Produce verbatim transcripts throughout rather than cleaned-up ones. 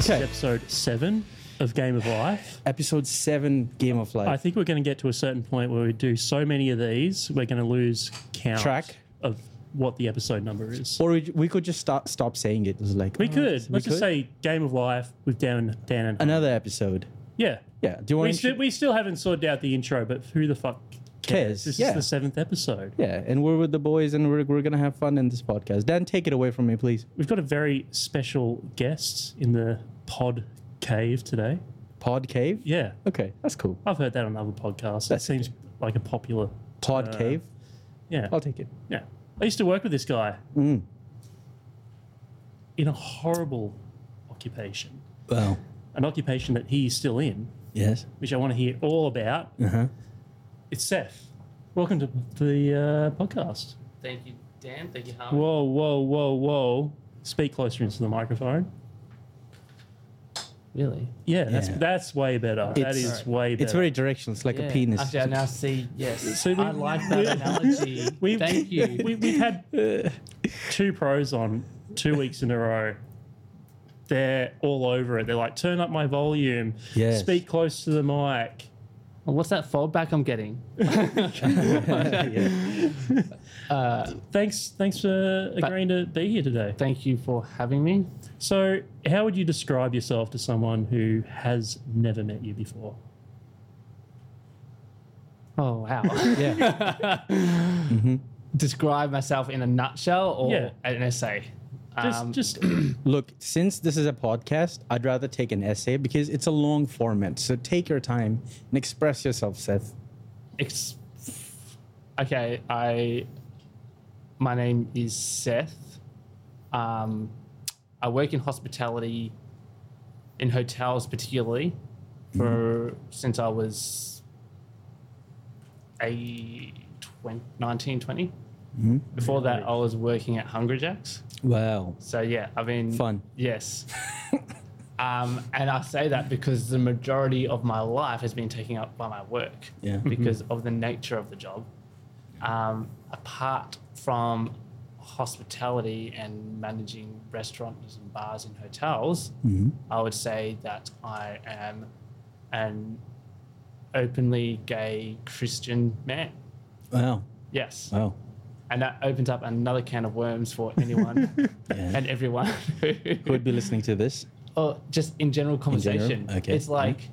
This okay. is episode seven of Game of Life. Episode seven, Game of Life. I think we're going to get to a certain point where we do so many of these, we're going to lose count Track. of what the episode number is. Or we, we could just start, stop saying it. It was like, we oh, could. Let's we just could? say Game of Life with Dan, Dan and Another home. episode. Yeah. Yeah. Do you want we, st- we still haven't sorted out the intro, but who the fuck cares? cares. This yeah. is the seventh episode. Yeah, and we're with the boys and we're, we're going to have fun in this podcast. Dan, take it away from me, please. We've got a very special guest in the pod cave today. Pod cave? Yeah. Okay, that's cool. I've heard that on other podcasts. That seems okay. like a popular... Pod uh, cave? Yeah. I'll take it. Yeah. I used to work with this guy mm. in a horrible occupation. Wow. An occupation that he's still in. Yes. Which I want to hear all about. Uh-huh. It's Seth. Welcome to the uh, podcast. Thank you, Dan. Thank you, Harmon. Whoa, whoa, whoa, whoa. Speak closer into the microphone. Really? Yeah, yeah. that's that's way better. It's, that is right. way better. It's very directional. It's like yeah. a penis. Actually, I now see, yes. So we, I like that analogy. We've, Thank you. We, we've had two pros on two weeks in a row. They're all over it. They're like, turn up my volume. Yes. Speak close to the mic. Well, what's that foldback I'm getting? uh, thanks, thanks for agreeing to be here today. Thank you for having me. So, how would you describe yourself to someone who has never met you before? Oh wow! yeah. mm-hmm. Describe myself in a nutshell, or yeah. an essay. Just, um, just look. Since this is a podcast, I'd rather take an essay because it's a long format. So take your time and express yourself, Seth. Ex- okay, I. My name is Seth. Um, I work in hospitality, in hotels particularly, for mm. since I was a twenty, nineteen, twenty. Mm-hmm. Before that, I was working at Hungry Jack's. Wow. So, yeah, I mean... Fun. Yes. um, and I say that because the majority of my life has been taken up by my work yeah. because mm-hmm. of the nature of the job. Um, apart from hospitality and managing restaurants and bars and hotels, mm-hmm. I would say that I am an openly gay Christian man. Wow. Yes. Wow. And that opens up another can of worms for anyone yeah. and everyone who would be listening to this. Or just in general conversation. In general? Okay. It's like yeah.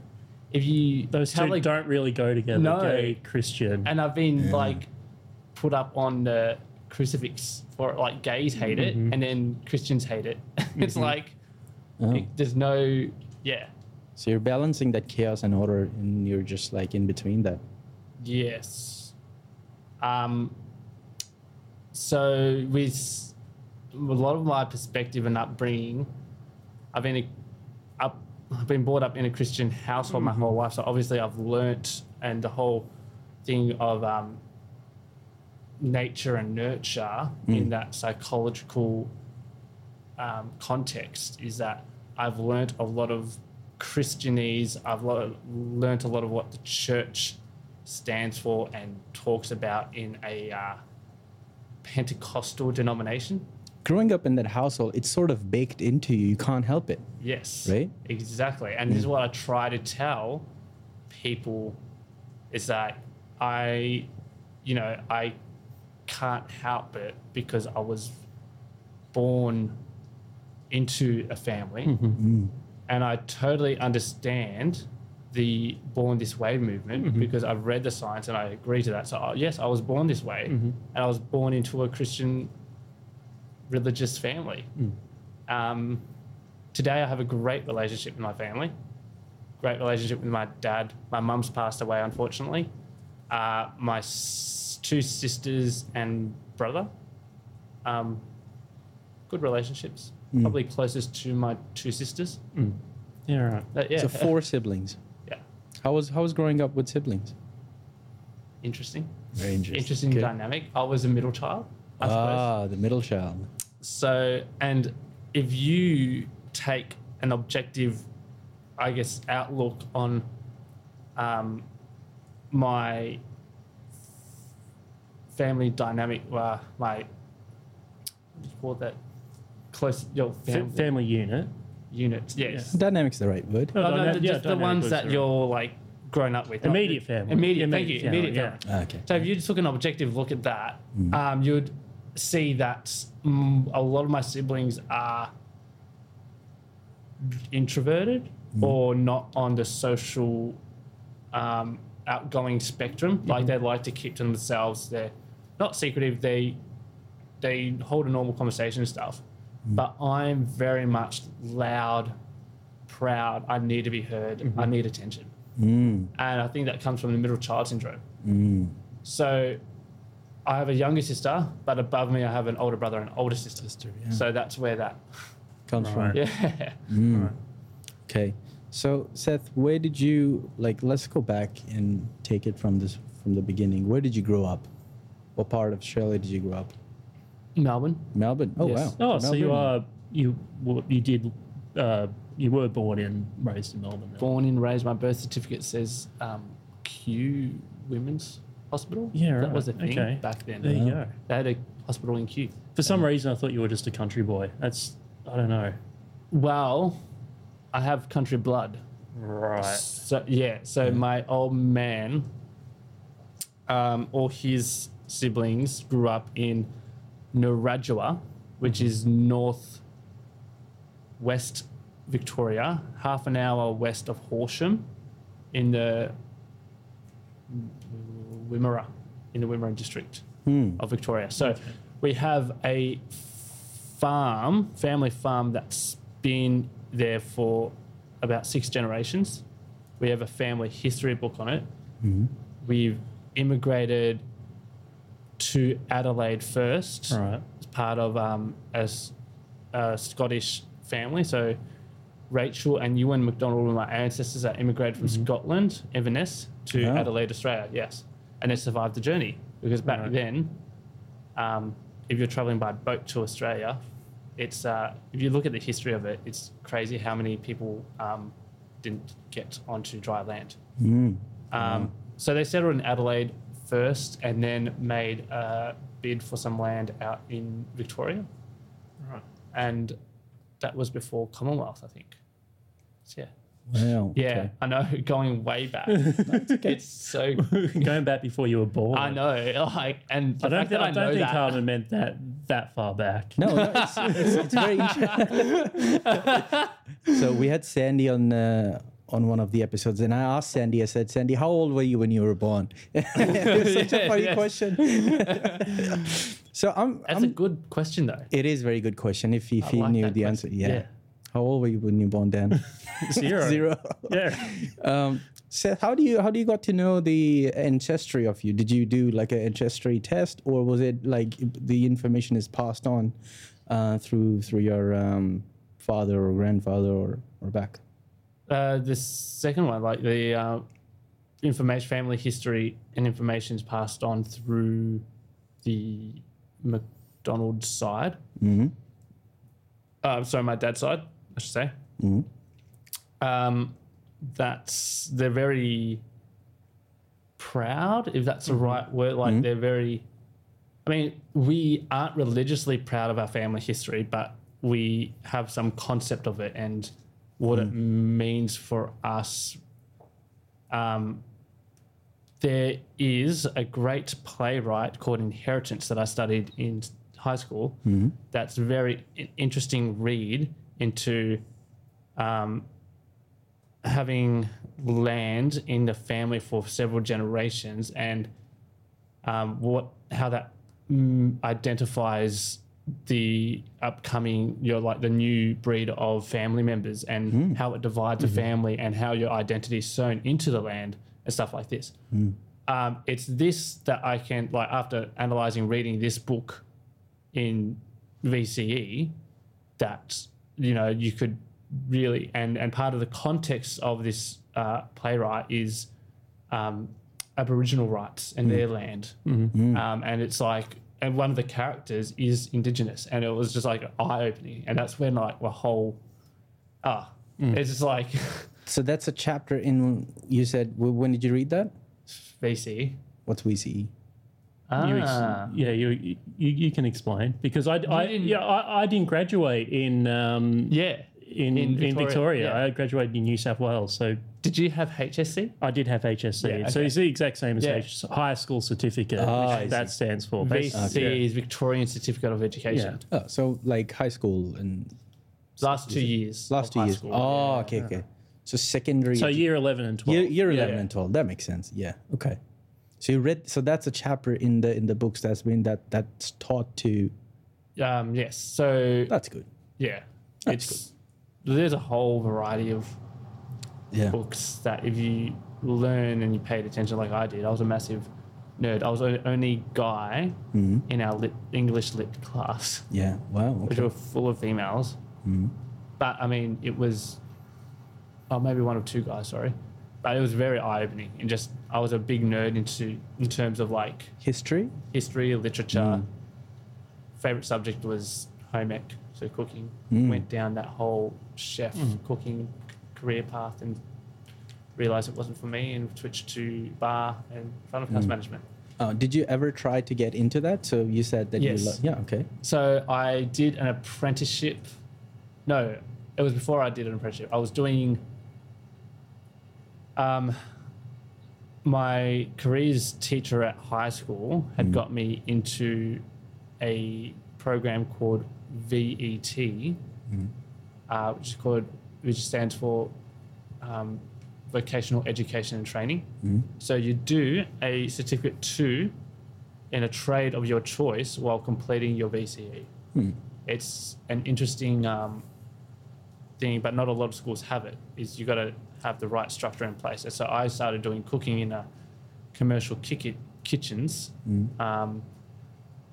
if you... Those two like, don't really go together, no. gay, Christian. And I've been yeah. like put up on the crucifix for it. Like gays hate mm-hmm. it and then Christians hate it. Mm-hmm. It's like oh. it, there's no... Yeah. So you're balancing that chaos and order and you're just like in between that. Yes. Um... So with a lot of my perspective and upbringing, I've been a, up, I've been brought up in a Christian household mm-hmm. my whole life. So obviously I've learnt and the whole thing of um, nature and nurture mm. in that psychological um, context is that I've learnt a lot of Christianese. I've lo- learnt a lot of what the church stands for and talks about in a... Uh, Pentecostal denomination. Growing up in that household, it's sort of baked into you. You can't help it. Yes. Right? Exactly. And mm. this is what I try to tell people is that I, you know, I can't help it because I was born into a family. Mm-hmm. And I totally understand the born this way movement mm-hmm. because I've read the science and I agree to that. So uh, yes, I was born this way mm-hmm. and I was born into a Christian religious family. Mm. Um, today I have a great relationship with my family, great relationship with my dad. My mum's passed away, unfortunately. Uh, my s- two sisters and brother, um, good relationships, mm. probably closest to my two sisters. Mm. Yeah, right. Uh, yeah. So four siblings. How was how was growing up with siblings? Interesting. Very interesting. Interesting Good. Dynamic. I was a middle child, I ah, suppose. the middle child. So, and if you take an objective, I guess, outlook on um, my family dynamic, uh, my, what do you call that? Close, your family. F- family unit. units. Yes. Yeah. Dynamic's the right word. No, no, no, no, just yeah, the ones that you're right. like grown up with. Immediate family. Immediate, immediate thank you, family, immediate family. Yeah. Okay. So if you just took an objective look at that, mm. um, you would see that mm, a lot of my siblings are introverted mm. or not on the social um, outgoing spectrum. Mm. Like they like to keep to themselves. They're not secretive. They they hold a normal conversation and stuff. Mm. But I'm very much loud, proud. I need to be heard. Mm-hmm. I need attention. Mm. And I think that comes from the middle child syndrome. Mm. So I have a younger sister, but above me I have an older brother and an older sister. sister yeah. So that's where that comes from. Right. Yeah. Mm. Right. Okay. So Seth, where did you like? Let's go back and take it from this from the beginning. Where did you grow up? What part of Australia did you grow up? Melbourne. Melbourne. Oh yes. wow. Oh, so Melbourne. you are you you did. Uh, You were born and raised in Melbourne. Then. Born and raised. My birth certificate says um, Kew Women's Hospital. Yeah, right. That was a thing okay. back then. There you um, go. They had a hospital in Kew. For some um, reason, I thought you were just a country boy. That's, I don't know. Well, I have country blood. Right. So yeah, so mm. my old man um, or his siblings grew up in Naradua, which is north west Victoria, half an hour west of Horsham, in the Wimmera, in the Wimmera district mm. of Victoria. So okay. we have a farm, family farm, that's been there for about six generations. We have a family history book on it. Mm. We've immigrated to Adelaide first, right. as part of um, a, a Scottish family. So Rachel and Ewan McDonald were my ancestors that immigrated from mm-hmm. Scotland, Inverness, to oh. Adelaide, Australia, yes. And they survived the journey because back right. then, um, if you're travelling by boat to Australia, it's uh, if you look at the history of it, it's crazy how many people um, didn't get onto dry land. Mm. Um, mm. So they settled in Adelaide first and then made a bid for some land out in Victoria. Right. And that was before Commonwealth, I think. So, yeah. Wow. Yeah, okay. I know, going way back. That's okay. It's so... going back before you were born. I know. Like, and I don't, think, I I don't think Carmen meant that that far back. No, no it's, it's, it's very interesting. So we had Sandy on... Uh, on one of the episodes, and I asked Sandy, I said, Sandy, how old were you when you were born? It's such yeah, a funny yes. question. So I'm... That's I'm, a good question, though. It is a very good question, if, if he like knew the question. Answer. Yeah. yeah. How old were you when you were born, Dan? Zero. Zero. Yeah. Um, Seth, how do you how do you got to know the ancestry of you? Did you do like an ancestry test, or was it like the information is passed on uh, through through your um, father or grandfather or, or back? Uh, the second one, like the uh, information, family history and information is passed on through the McDonald side. Mm-hmm. Uh, sorry, my dad's side, I should say. Mm-hmm. Um, that's, they're very proud, if that's the mm-hmm. right word. Like mm-hmm. they're very, I mean, we aren't religiously proud of our family history, but we have some concept of it and what mm. it means for us. Um, there is a great playwright called Inheritance that I studied in high school mm. that's a very interesting read into um, having land in the family for several generations and um, what how that mm, identifies the upcoming, you know, like the new breed of family members and mm. how it divides mm-hmm. a family and how your identity is sewn into the land and stuff like this. Mm. Um, it's this that I can, like after analysing, reading this book in V C E, that, you know, you could really, and, and part of the context of this uh, playwright is um, Aboriginal rights and mm. their land. Mm-hmm. Um, and it's like, and one of the characters is Indigenous, and it was just like eye-opening, and that's when like the whole ah mm. it's just like so that's a chapter in, you said, when did you read that? V C E. What's V C E? ah. you ex- yeah you, you you can explain, because I, I yeah I, I didn't graduate in um yeah in in Victoria. In Victoria. Yeah. I graduated in New South Wales. So did you have H S C? I did have H S C. Yeah, okay. So it's the exact same as yeah. H- high school certificate, oh, which that stands for. V C E okay. is Victorian Certificate of Education. Yeah. Oh, so like high school and last two years. Last two years. School. Oh, yeah. okay, okay. So secondary. So year eleven and twelve. Year, year eleven yeah. and twelve. That makes sense. Yeah. Okay. So you read. So that's a chapter in the in the books that's been that that's taught to. Um. Yes. So that's good. Yeah. That's it's good. There's a whole variety of yeah. books that if you learn and you paid attention, like I did, I was a massive nerd. I was the only guy mm-hmm. in our lit, English lit class. Yeah. Wow. Okay. Which were full of females. Mm-hmm. But I mean, it was. Oh, maybe one of two guys. Sorry. But it was very eye-opening, and just I was a big nerd into in terms of like history, history, literature. Mm. Favorite subject was home ec, so cooking. Mm. Went down that whole chef mm. cooking career path and realized it wasn't for me, and switched to bar and front of house mm. management. Oh, did you ever try to get into that? So you said that yes. you lo- yeah, okay. So I did an apprenticeship. No, it was before I did an apprenticeship. I was doing. Um, my careers teacher at high school had mm. got me into a program called V E T, mm. uh, which is called, which stands for um, Vocational Education and Training. Mm. So you do a certificate two in a trade of your choice while completing your V C E. Mm. It's an interesting um, thing, but not a lot of schools have it. Is you got to have the right structure in place. And so I started doing cooking in a commercial ki- kitchens. Mm. Um,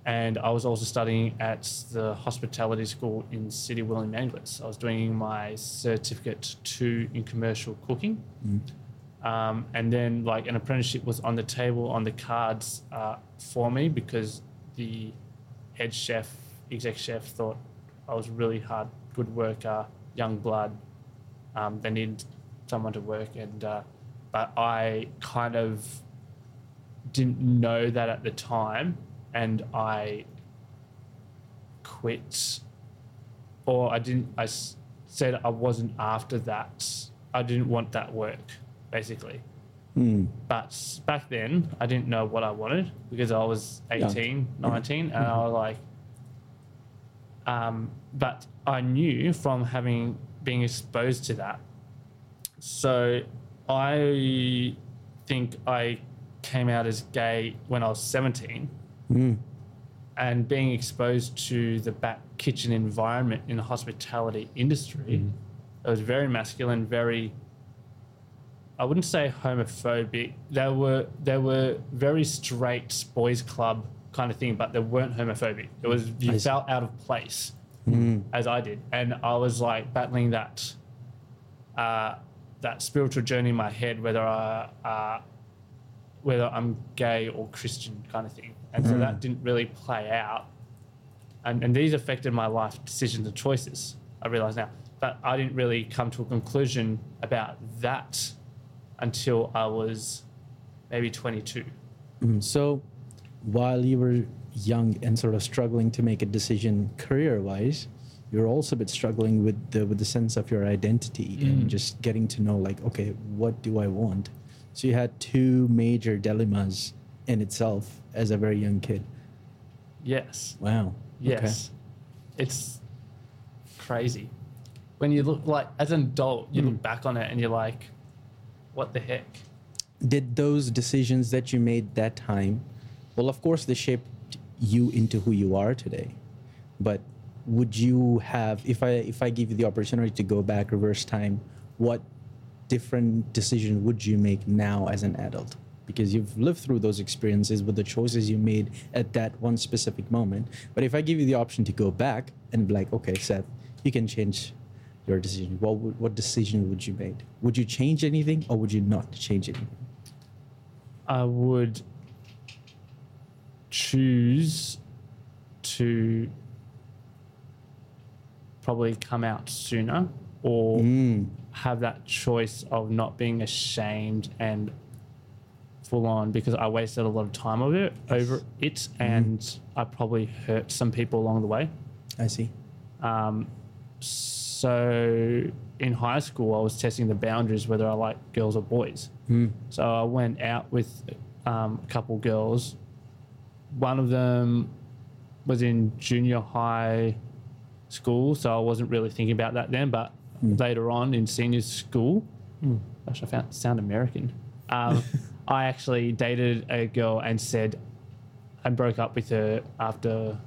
and I was also studying at the hospitality school in City William Angliss. I was doing my certificate two in commercial cooking. Mm. Um, and then like an apprenticeship was on the table, on the cards uh, for me, because the head chef, exec chef thought I was really hard, good worker, young blood. Um, they needed someone to work, and uh, but I kind of didn't know that at the time, and I quit, or I didn't. I s- said I wasn't after that. I didn't want that work, basically. Mm. But back then, I didn't know what I wanted because I was eighteen, yeah. nineteen, mm-hmm. and I was like. Um, but I knew from having being exposed to that. So I think I came out as gay when I was seventeen mm. and being exposed to the back kitchen environment in the hospitality industry, mm. it was very masculine, very, I wouldn't say homophobic. They were, they were very straight boys club kind of thing, but they weren't homophobic. It was, you felt out of place mm. as I did. And I was like battling that, uh, that spiritual journey in my head, whether I, uh, whether I'm gay or Christian kind of thing. And mm. so that didn't really play out. And, and these affected my life decisions and choices, I realise now. But I didn't really come to a conclusion about that until I was maybe twenty-two. Mm. So while you were young and sort of struggling to make a decision career-wise, you're also a bit struggling with the with the sense of your identity mm. and just getting to know, like, okay, what do I want? So you had two major dilemmas in itself as a very young kid. Yes. Wow. Yes. Okay. It's crazy. When you look, like, as an adult, you mm. look back on it and you're like, what the heck? Did those decisions that you made that time, well, of course, they shaped you into who you are today, but would you have, if I if I give you the opportunity to go back, reverse time, what different decision would you make now as an adult? Because you've lived through those experiences with the choices you made at that one specific moment. But if I give you the option to go back and be like, okay, Seth, you can change your decision. What would, what decision would you make? Would you change anything or would you not change anything? I would choose to probably come out sooner or mm. have that choice of not being ashamed and full on, because I wasted a lot of time of it yes. over it and mm. I probably hurt some people along the way. I see. Um, so So in high school, I was testing the boundaries whether I liked girls or boys. Mm. So I went out with um, a couple girls. One of them was in junior high school, so I wasn't really thinking about that then. But mm. later on in senior school, mm. gosh, I found, sound American. Um, I actually dated a girl and said I broke up with her after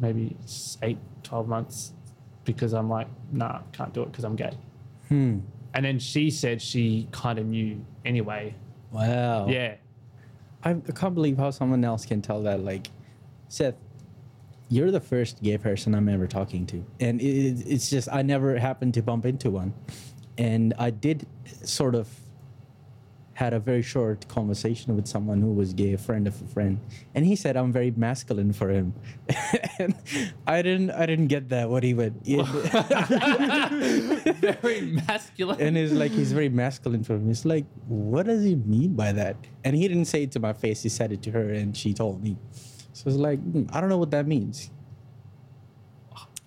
maybe eight, twelve months because I'm like, nah, can't do it because I'm gay. Hmm. And then she said she kind of knew anyway. Wow. Yeah. I can't believe how someone else can tell that. Like, Seth, you're the first gay person I'm ever talking to. And it, it's just, I never happened to bump into one. And I did sort of had a very short conversation with someone who was gay, a friend of a friend. And he said, I'm very masculine for him. And I didn't I didn't get that, what he would. Very masculine. And it's like, he's very masculine for him. It's like, what does he mean by that? And he didn't say it to my face. He said it to her and she told me. So it's like, mm, I don't know what that means.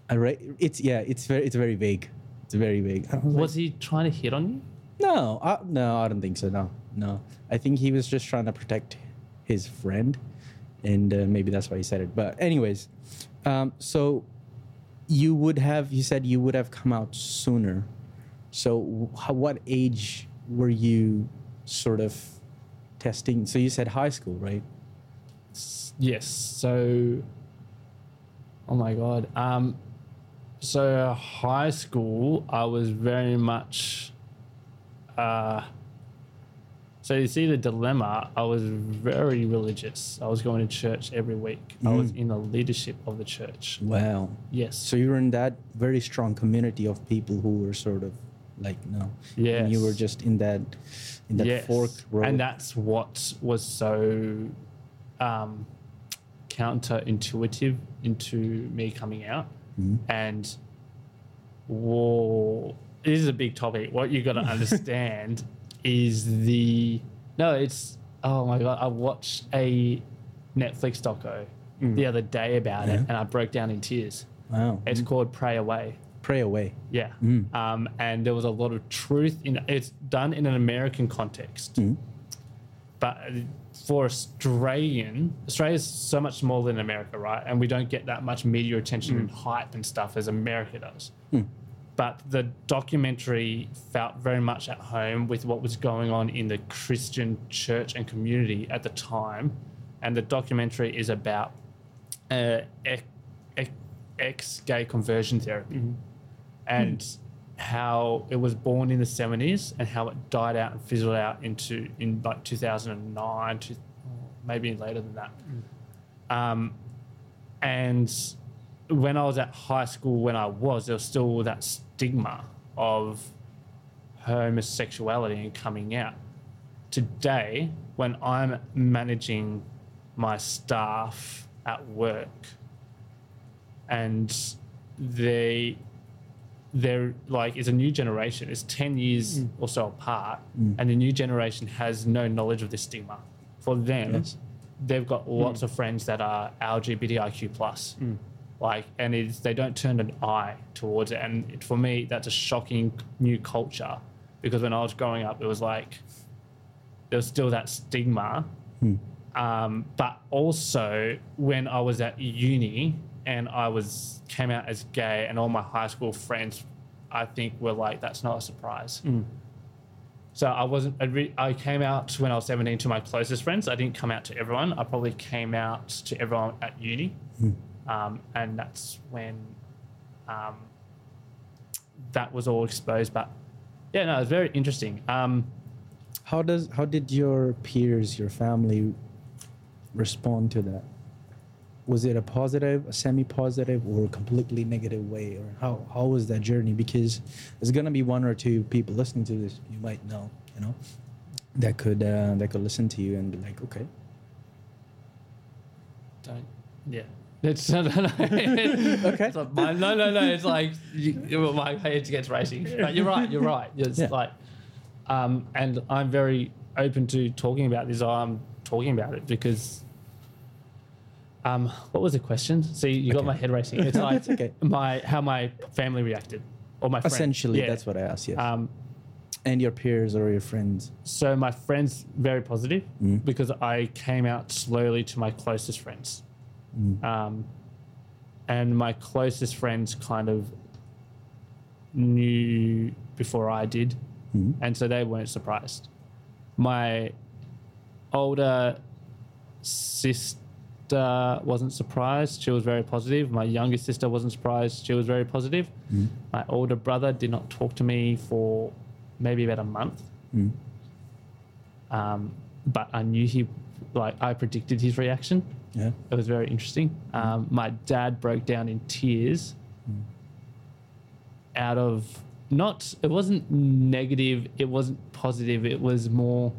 I re- it's, yeah, it's very, it's very vague. It's very vague. I was, was like, he trying to hit on you? No, I, no, I don't think so. No, no. I think he was just trying to protect his friend, and uh, maybe that's why he said it. But anyways, um, so you would have, you said you would have come out sooner. So how, what age were you sort of testing? So you said high school, right? Yes. So, oh my God. Um, so high school, I was very much... Uh, so you see the dilemma. I was very religious. I was going to church every week. Mm. I was in the leadership of the church. Wow. Yes. So you were in that very strong community of people who were sort of like, no. Yes. And you were just in that, in that yes. forked road. And that's what was so um, counterintuitive into me coming out. Mm. And whoa. It is a big topic. What you got to understand is the... No, it's... Oh, my God. I watched a Netflix doco mm. the other day about yeah. it, and I broke down in tears. Wow. It's mm. called Pray Away. Pray Away. Yeah. Mm. Um, and there was a lot of truth in... It's done in an American context. Mm. But for Australian... Australia's so much smaller than America, right? And we don't get that much media attention mm. and hype and stuff as America does. Mm. But the documentary felt very much at home with what was going on in the Christian church and community at the time. And the documentary is about uh, ex-gay conversion therapy mm. and mm. how it was born in the seventies and how it died out and fizzled out into in like two thousand nine, to, maybe later than that. Mm. Um, and... When I was at high school, when I was, there was still that stigma of homosexuality and coming out. Today, when I'm managing my staff at work and they, they're like, it's a new generation, it's ten years mm. or so apart, mm. and the new generation has no knowledge of this stigma. For them, yes. they've got lots mm. of friends that are L G B T I Q plus. Mm. Like, and it's, they don't turn an eye towards it. And it, for me, that's a shocking new culture because when I was growing up, it was like there was still that stigma. Hmm. Um, but also when I was at uni and I was came out as gay and all my high school friends, I think, were like, that's not a surprise. Hmm. So I wasn't, I, re- I came out when I was seventeen to my closest friends. I didn't come out to everyone. I probably came out to everyone at uni. Hmm. Um, and that's when um, that was all exposed. But yeah, no, it was very interesting. Um, how does how did your peers, your family, respond to that? Was it a positive, a semi-positive, or a completely negative way? Or how how was that journey? Because there's gonna be one or two people listening to this you might know, you know, that could uh, that could listen to you and be like, okay, don't, yeah. It's, no, no, no. okay. It's like, no, no, no. It's like you, my head gets racing. But you're right. You're right. It's yeah. like, um, and I'm very open to talking about this. I'm talking about it because Um, what was the question? See, you okay. got my head racing. It's like okay. my how my family reacted, or my friends. Essentially, yeah. that's what I asked. Yes. Um, and your peers or your friends? So my friends, very positive, mm. because I came out slowly to my closest friends, mm. um, and my closest friends kind of knew before I did, mm. and so they weren't surprised. My older sister wasn't surprised. She was very positive. My younger sister wasn't surprised. She was very positive. Mm. My older brother did not talk to me for maybe about a month. Mm. Um, but I knew he, like, I predicted his reaction. Yeah. It was very interesting. Um, my dad broke down in tears mm. out of not, it wasn't negative. It wasn't positive. It was more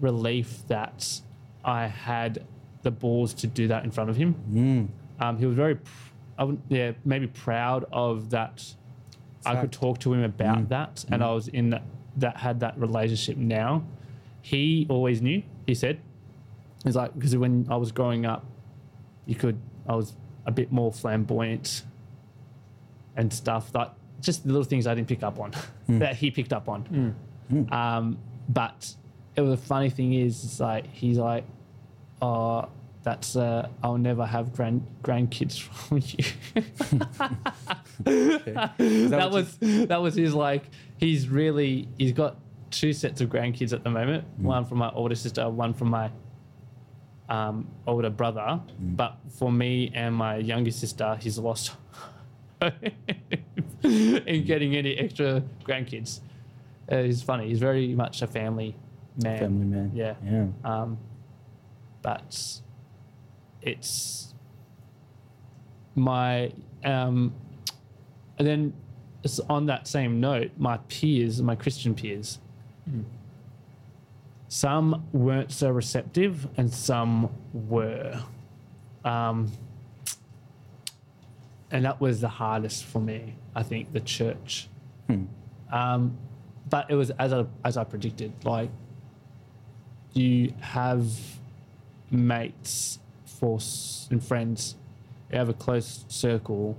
relief that I had the balls to do that in front of him. Mm. Um, he was very, pr- I would, yeah, maybe proud of that. Fact. I could talk to him about mm. that, and mm. I was in that, that had that relationship now. He always knew. He said, "It's like because when I was growing up, you could I was a bit more flamboyant and stuff like just the little things I didn't pick up on mm. that he picked up on." Mm. Mm. Um, but it was a funny thing is it's like he's like. Uh, that's uh, I'll never have grand grandkids from you. okay. That, that was you... that was his like he's really he's got two sets of grandkids at the moment. Mm. One from my older sister, one from my um, older brother. Mm. But for me and my younger sister, he's lost in getting any extra grandkids. Uh, he's funny. He's very much a family man. Family man. Yeah. Yeah. Um, But it's my, um, and then it's on that same note, my peers, my Christian peers, mm. some weren't so receptive and some were. Um, and that was the hardest for me, I think, the church. Mm. Um, but it was as I, as I predicted, like you have... mates for and friends you have a close circle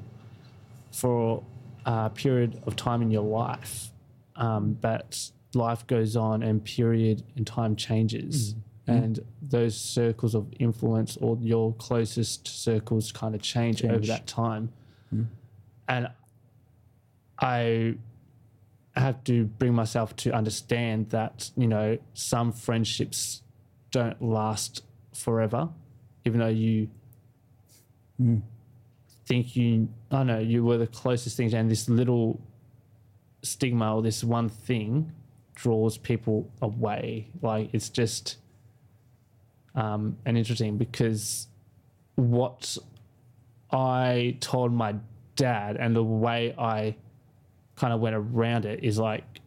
for a period of time in your life um, but life goes on and period and time changes mm-hmm. and those circles of influence or your closest circles kind of change, change. over that time mm-hmm. and I have to bring myself to understand that you know some friendships don't last forever, even though you mm. think you, I don't know, you were the closest thing, and this little stigma or this one thing draws people away. Like it's just um, and interesting because what I told my dad and the way I kind of went around it is like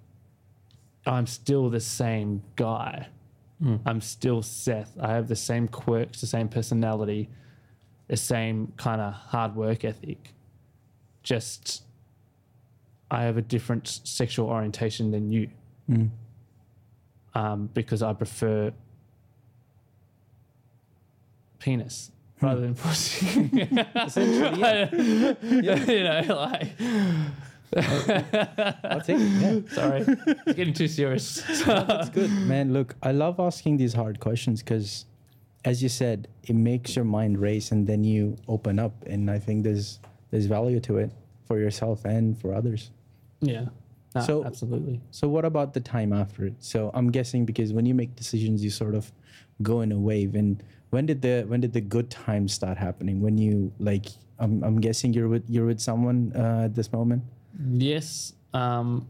I'm still the same guy. Mm. I'm still Seth. I have the same quirks, the same personality, the same kind of hard work ethic. Just I have a different sexual orientation than you mm. um, because I prefer penis mm. rather than pussy. Essentially, yeah. yeah. You know, like... I'll take it. Yeah. Sorry, it's getting too serious. No, that's good, man. Look, I love asking these hard questions because, as you said, it makes your mind race, and then you open up. And I think there's there's value to it for yourself and for others. Yeah. No, so absolutely. So what about the time after it? So I'm guessing because when you make decisions, you sort of go in a wave. And when did the when did the good times start happening? When you like, I'm I'm guessing you're with you're with someone uh, at this moment. Yes, um,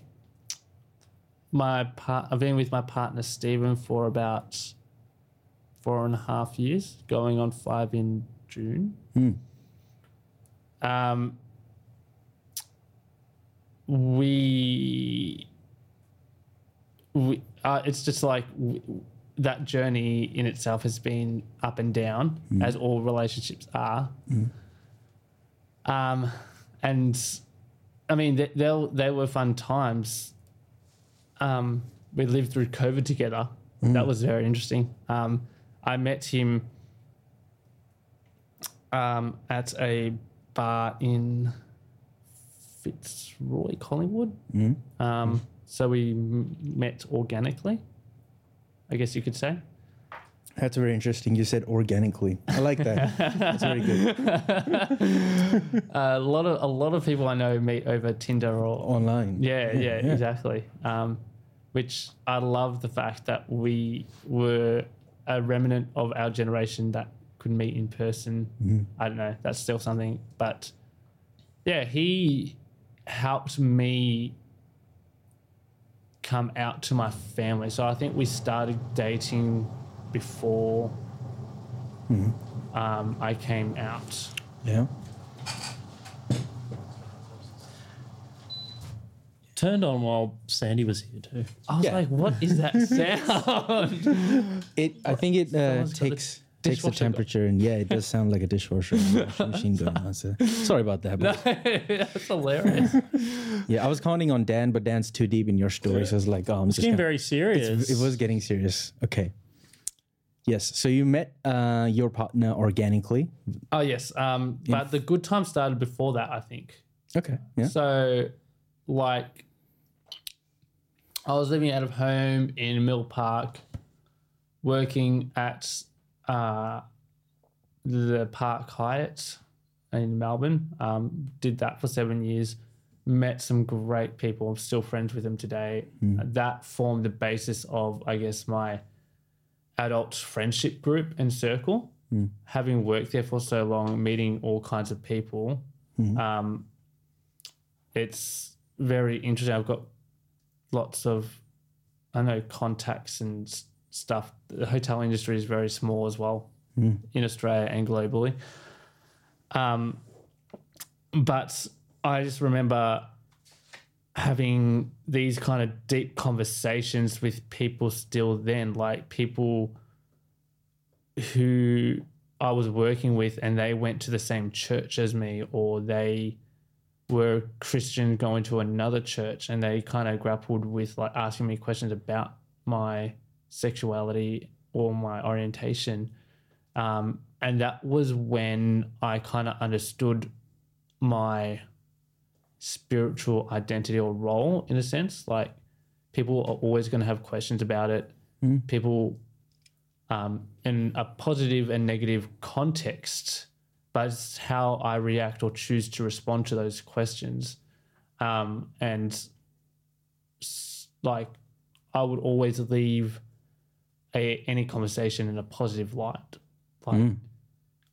my part. I've been with my partner Stephen for about four and a half years, going on five in June. Mm. Um, we, we, uh, it's just like we, that journey in itself has been up and down, mm. as all relationships are. Mm. Um, and. I mean, they, they they were fun times. Um, we lived through COVID together. Mm. That was very interesting. Um, I met him um, at a bar in Fitzroy Collingwood. Mm-hmm. Um, so we m- met organically, I guess you could say. That's very interesting. You said organically. I like that. That's very good. uh, a lot of a lot of people I know meet over Tinder or online. Yeah, yeah, yeah, yeah. Exactly. Um, which I love the fact that we were a remnant of our generation that could meet in person. Mm. I don't know. That's still something. But yeah, he helped me come out to my family. So I think we started dating before mm-hmm. um, I came out. Yeah. Turned on while Sandy was here too. I was yeah. like, what is that sound? it. I think it uh, takes takes the temperature gun. And yeah, it does sound like a dishwasher machine gun. So, sorry about that. But no, that's hilarious. Yeah, I was counting on Dan, but Dan's too deep in your story. Yeah. So I was like, oh, I'm it just getting very serious. It was getting serious. Okay. Yes, so you met uh, your partner organically. Oh, yes, um, but the good time started before that, I think. Okay, yeah. So, like, I was living out of home in Mill Park, working at uh, the Park Hyatt in Melbourne. Um, did that for seven years. Met some great people. I'm still friends with them today. Mm. That formed the basis of, I guess, my adult friendship group and circle. Mm. Having worked there for so long, meeting all kinds of people, mm. um, it's very interesting. I've got lots of, I know, contacts and stuff. The hotel industry is very small as well, mm. in Australia and globally. Um, but I just remember having these kind of deep conversations with people still then, like people who I was working with and they went to the same church as me, or they were Christian going to another church, and they kind of grappled with like asking me questions about my sexuality or my orientation. Um, and that was when I kind of understood my spiritual identity or role, in a sense. Like, people are always going to have questions about it. Mm. People um, in a positive and negative context, but it's how I react or choose to respond to those questions. Um, and like, I would always leave a, any conversation in a positive light. Like, mm.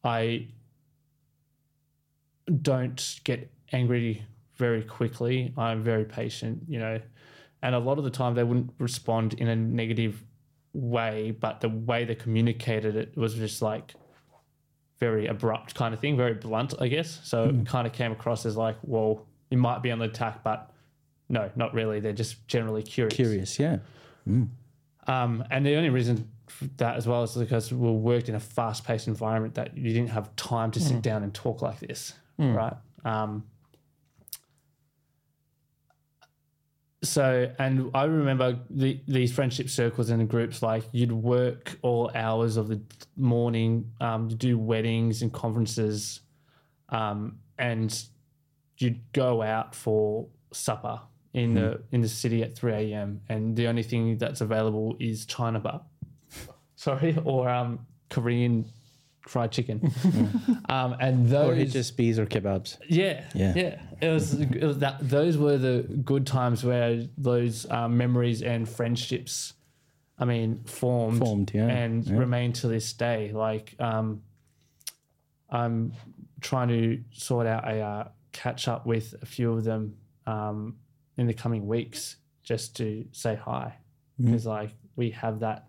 I don't get angry very quickly. I'm very patient, you know, and a lot of the time they wouldn't respond in a negative way, but the way they communicated it was just like very abrupt kind of thing, very blunt, I guess. So mm. it kind of came across as like, well, it might be on the attack, but no, not really. They're just generally curious. Curious, yeah. Mm. Um, and the only reason for that as well is because we worked in a fast-paced environment that you didn't have time to mm. sit down and talk like this, mm. right? Um, So, and I remember the, these friendship circles and the groups, like you'd work all hours of the morning, um, you do weddings and conferences, um, and you'd go out for supper in mm. the in the city at three a.m. and the only thing that's available is China bar, sorry, or um, Korean fried chicken, mm. um, and those, or H S Bs or kebabs. Yeah, yeah, yeah. It was, it was that. Those were the good times where those um, memories and friendships, I mean, formed, formed, yeah, and yeah. remain to this day. Like, um, I'm trying to sort out a uh, catch up with a few of them um, in the coming weeks, just to say hi, because mm. like we have that.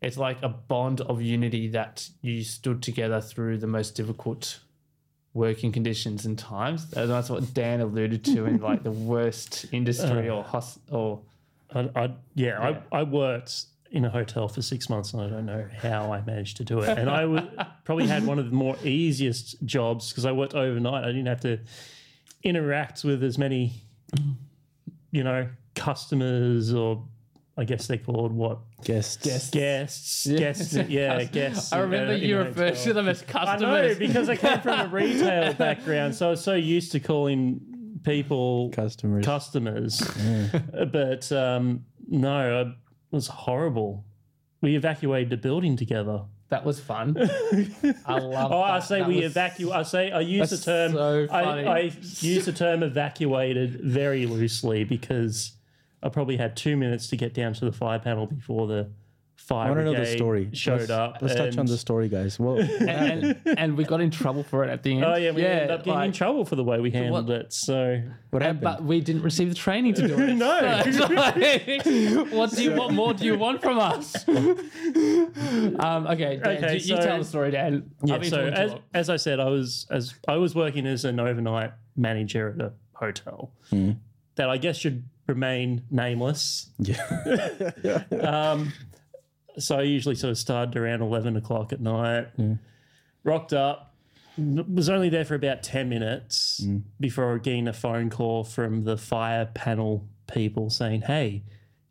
It's like a bond of unity that you stood together through the most difficult working conditions and times. That's what Dan alluded to in like the worst industry uh, or hos- or. I, I, yeah, yeah. I, I worked in a hotel for six months and I don't know how I managed to do it. And I would, probably had one of the more easiest jobs because I worked overnight. I didn't have to interact with as many, you know, customers or I guess they're called what? Guests. Guests. Guests. Yeah, guests, yeah guests. I remember you, know, you referred to them as customers. I know, because I came from a retail background, so I was so used to calling people customers. Customers. Yeah. But um, no, it was horrible. We evacuated a building together. That was fun. I love. Oh, that. I say that we was... evacuate. I say I use That's the term. So funny. I, I use the term evacuated very loosely because I probably had two minutes to get down to the fire panel before the fire brigade I know the story. showed let's, up. Let's touch on the story, guys. Well, and, and, and we got in trouble for it at the end. Oh, yeah, we yeah, ended up getting like, in trouble for the way we handled what, it. So what happened? But we didn't receive the training to do it. No. So, like, what do you what more do you want from us? um, okay, Dan, okay, you, you so, tell the story, Dan. Yeah, so as, as I said, I was as I was working as an overnight manager at a hotel mm. that I guess should remain nameless. Yeah. um, so I usually sort of started around eleven o'clock at night, mm. rocked up, was only there for about ten minutes mm. before getting a phone call from the fire panel people saying, hey,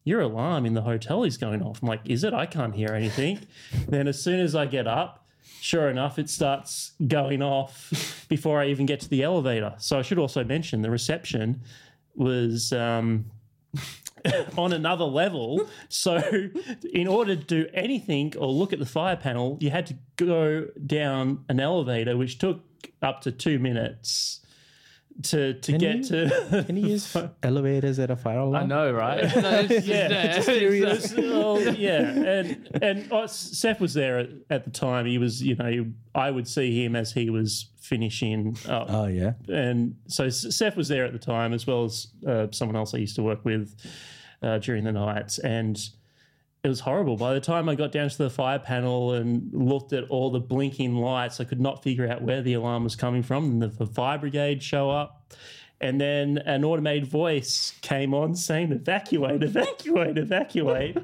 your alarm in the hotel is going off. I'm like, is it? I can't hear anything. Then as soon as I get up, sure enough, it starts going off before I even get to the elevator. So I should also mention the reception was um, on another level. So in order to do anything or look at the fire panel, you had to go down an elevator, which took up to two minutes to to can get you, to... Can you use elevators at a fire alarm? I know, right? No, it's just, yeah. Just it's, well, yeah. And, and oh, Seth was there at, at the time. He was, you know, I would see him as he was finishing up. Oh, yeah. And so Seth was there at the time as well as uh, someone else I used to work with uh, during the nights. And it was horrible. By the time I got down to the fire panel and looked at all the blinking lights, I could not figure out where the alarm was coming from. And the fire brigade show up. And then an automated voice came on saying, evacuate, evacuate, evacuate.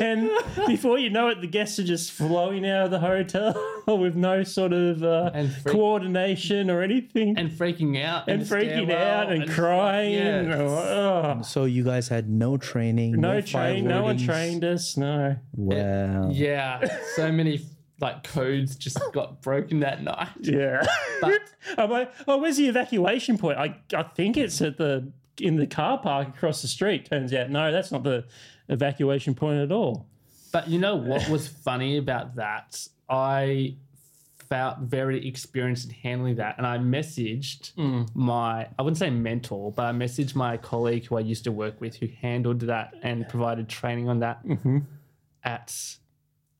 And before you know it, the guests are just flowing out of the hotel with no sort of uh, freak- coordination or anything. And freaking out. And freaking out and, and crying. Yeah. Oh. So you guys had no training? No, no training. No one trained us, no. Wow. It, yeah. So many like codes just got broken that night. Yeah. But I'm like, oh, where's the evacuation point? I I think it's at the in the car park across the street. Turns out, no, that's not the evacuation point at all. But you know what was funny about that? I felt very experienced in handling that, and I messaged mm. my, I wouldn't say mentor, but I messaged my colleague who I used to work with who handled that and provided training on that mm-hmm. at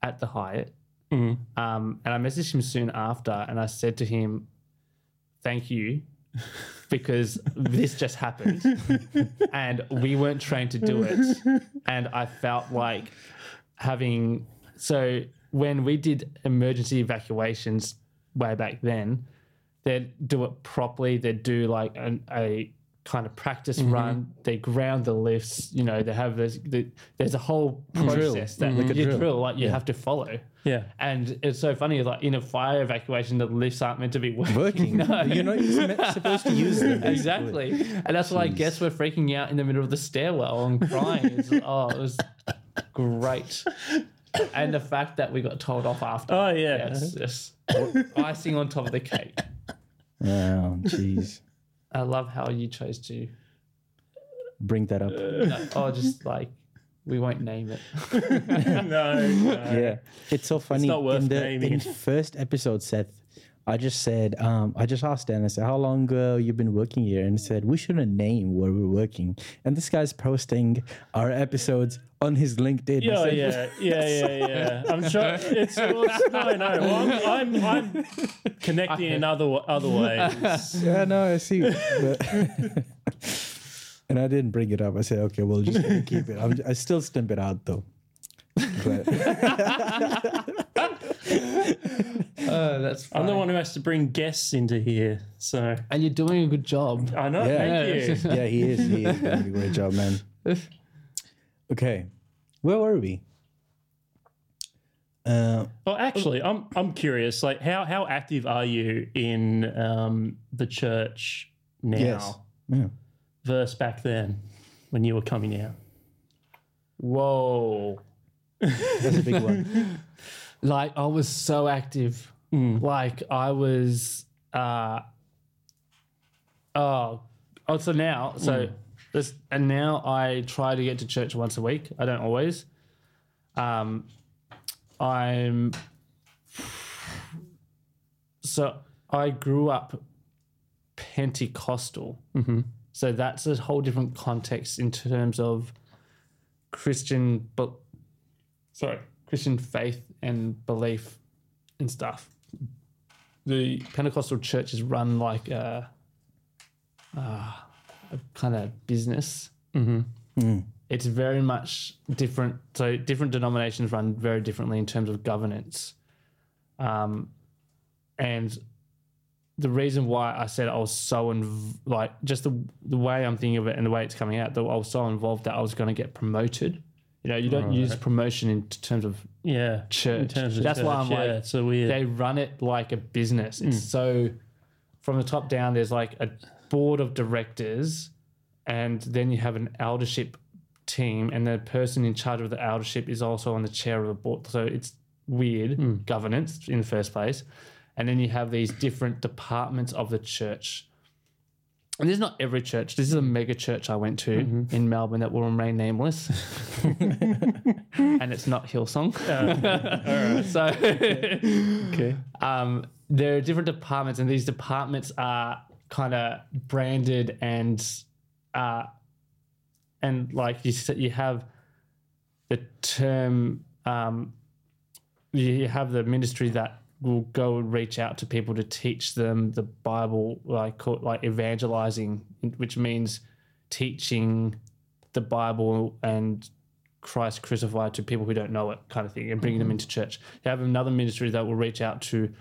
at the Hyatt. Mm. Um, and I messaged him soon after, and I said to him, thank you, because this just happened and we weren't trained to do it. And I felt like having... So when we did emergency evacuations way back then, they'd do it properly. They'd do like an, a kind of practice mm-hmm. run. They ground the lifts. You know, they have this... The, there's a whole process drill. that mm-hmm. like you drill. drill, like you yeah. have to follow. Yeah. And it's so funny, like in a fire evacuation, the lifts aren't meant to be working. working. No. You're not supposed to use them. Exactly. And that's Jeez. why I guess we're freaking out in the middle of the stairwell and crying. It's like, oh, it was great. And the fact that we got told off after. Oh, yeah. Yes, yes. Icing on top of the cake. Wow, jeez. I love how you chose to bring that up. No, oh, just like. We won't name it. no, no. Yeah. It's so funny. It's not worth in the naming. In first episode, Seth, I just said, um, I just asked Dan, I said, how long ago uh, you've been working here? And he said, we shouldn't name where we're working. And this guy's posting our episodes on his LinkedIn. Yeah, said, yeah, yeah, yeah, yeah. I'm sure it's, well, it's no, no. Well, I'm, I'm, I'm connecting in other, other ways. Yeah, no, I see. But and I didn't bring it up. I said, okay, we'll just keep it. I'm, I still stamp it out, though. But oh, that's fine. I'm the one who has to bring guests into here. So, and you're doing a good job. I know. Yeah. Thank you. Yeah, he is. He is doing a great job, man. Okay, where were we? Uh, well, actually, I'm I'm curious. Like, how how active are you in um, the church now? Yes. Yeah. Verse back then when you were coming out? Whoa. That's a big one. Like, I was so active. Mm. Like, I was... Uh, oh, oh, so now... So, mm. this, and now I try to get to church once a week. I don't always. Um, I'm... So, I grew up Pentecostal. Mm-hmm. So that's a whole different context in terms of Christian, but sorry, Christian faith and belief and stuff. The Pentecostal church is run like a, uh, a kind of business. Mm-hmm. Mm. It's very much different. So different denominations run very differently in terms of governance. Um, and the reason why I said I was so inv- like just the the way I'm thinking of it and the way it's coming out, though, I was so involved that I was going to get promoted. You know, you don't right. use promotion in terms of yeah church. In terms of That's church, why I'm yeah, like it's so weird. They run it like a business. It's mm. so from the top down. There's like a board of directors, and then you have an eldership team, and the person in charge of the eldership is also on the chair of the board. So it's weird mm. governance in the first place. And then you have these different departments of the church. And this is not every church. This is a mega church I went to mm-hmm. in Melbourne that will remain nameless. And it's not Hillsong. Uh, so okay. um, there are different departments, and these departments are kind of branded and uh, and like you said, you have the term, um, you have the ministry that will go and reach out to people to teach them the Bible, like like evangelizing, which means teaching the Bible and Christ crucified to people who don't know it, kind of thing, and bringing mm-hmm. them into church. You have another ministry that will reach out to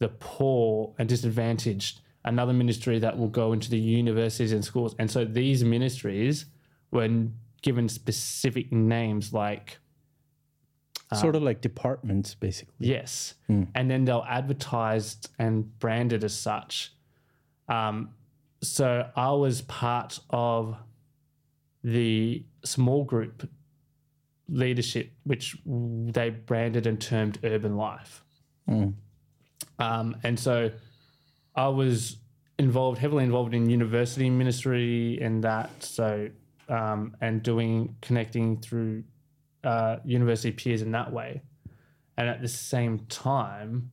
the poor and disadvantaged, another ministry that will go into the universities and schools. And so these ministries were given specific names, like... Sort of like departments, basically. Yes. Mm. And then they'll advertise and branded as such. Um, so I was part of the small group leadership, which they branded and termed Urban Life. Mm. Um, and so I was involved, heavily involved in university ministry and that. So, um, and doing, connecting through, Uh, university peers in that way. And at the same time,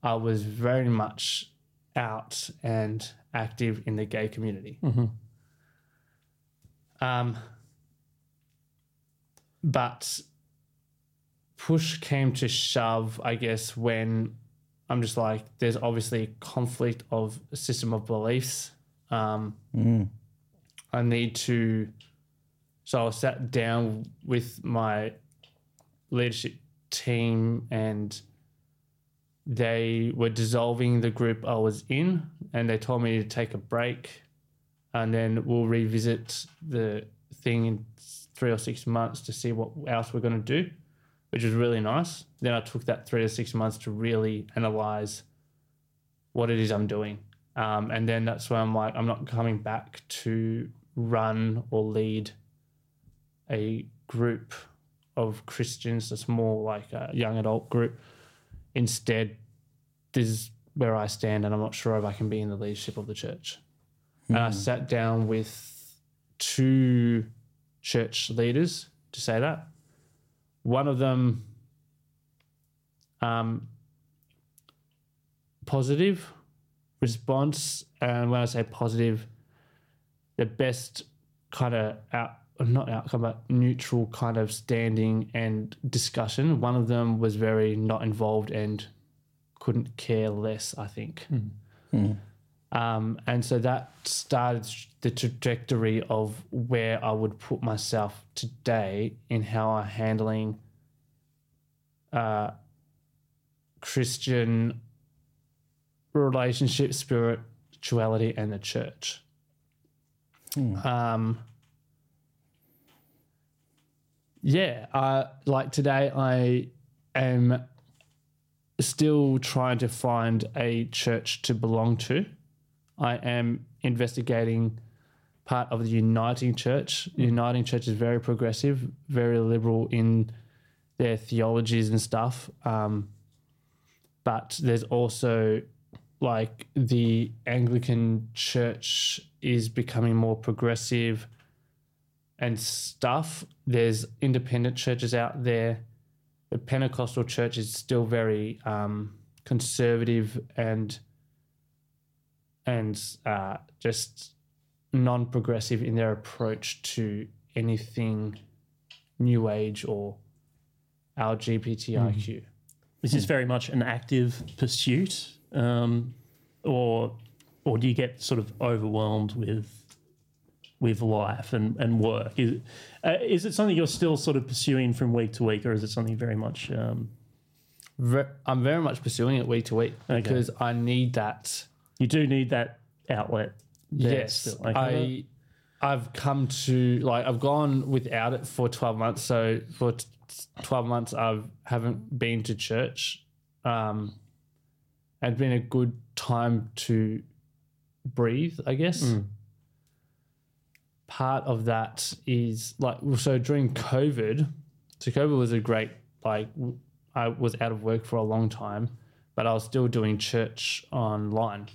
I was very much out and active in the gay community. Mm-hmm. Um, but push came to shove, I guess, when I'm just like, there's obviously conflict of a system of beliefs. Um, mm. I need to... So I sat down with my leadership team, and they were dissolving the group I was in, and they told me to take a break, and then we'll revisit the thing in three or six months to see what else we're going to do, which was really nice. Then I took that three to six months to really analyse what it is I'm doing. Um, and then that's where I'm like, I'm not coming back to run or lead a group of Christians that's more like a young adult group. Instead, this is where I stand, and I'm not sure if I can be in the leadership of the church. Mm. And I sat down with two church leaders to say that. One of them um, positive response, and when I say positive, the best kind of out not outcome, but neutral kind of standing and discussion. One of them was very not involved and couldn't care less, I think. Mm. Mm. Um, and so that started the trajectory of where I would put myself today in how I'm handling uh, Christian relationships, spirituality, and the church. Mm. Um Yeah, uh, like today I am still trying to find a church to belong to. I am investigating part of the Uniting Church. The Uniting Church is very progressive, very liberal in their theologies and stuff. Um, but there's also like the Anglican Church is becoming more progressive and stuff. There's independent churches out there. The Pentecostal church is still very um, conservative and and uh, just non-progressive in their approach to anything New Age or L G B T I Q. Mm. Is this very much an active pursuit, um, or or do you get sort of overwhelmed with with life and, and work? Is, uh, is it something you're still sort of pursuing from week to week, or is it something very much... Um... Re- I'm very much pursuing it week to week okay. because I need that. You do need that outlet. Yes. Still, like, I, you know? I've come to... like I've gone without it for twelve months, so for t- twelve months I haven't been to church. Um, it's been a good time to breathe, I guess. Mm. Part of that is like, so during COVID, so COVID was a great, like I was out of work for a long time, but I was still doing church online.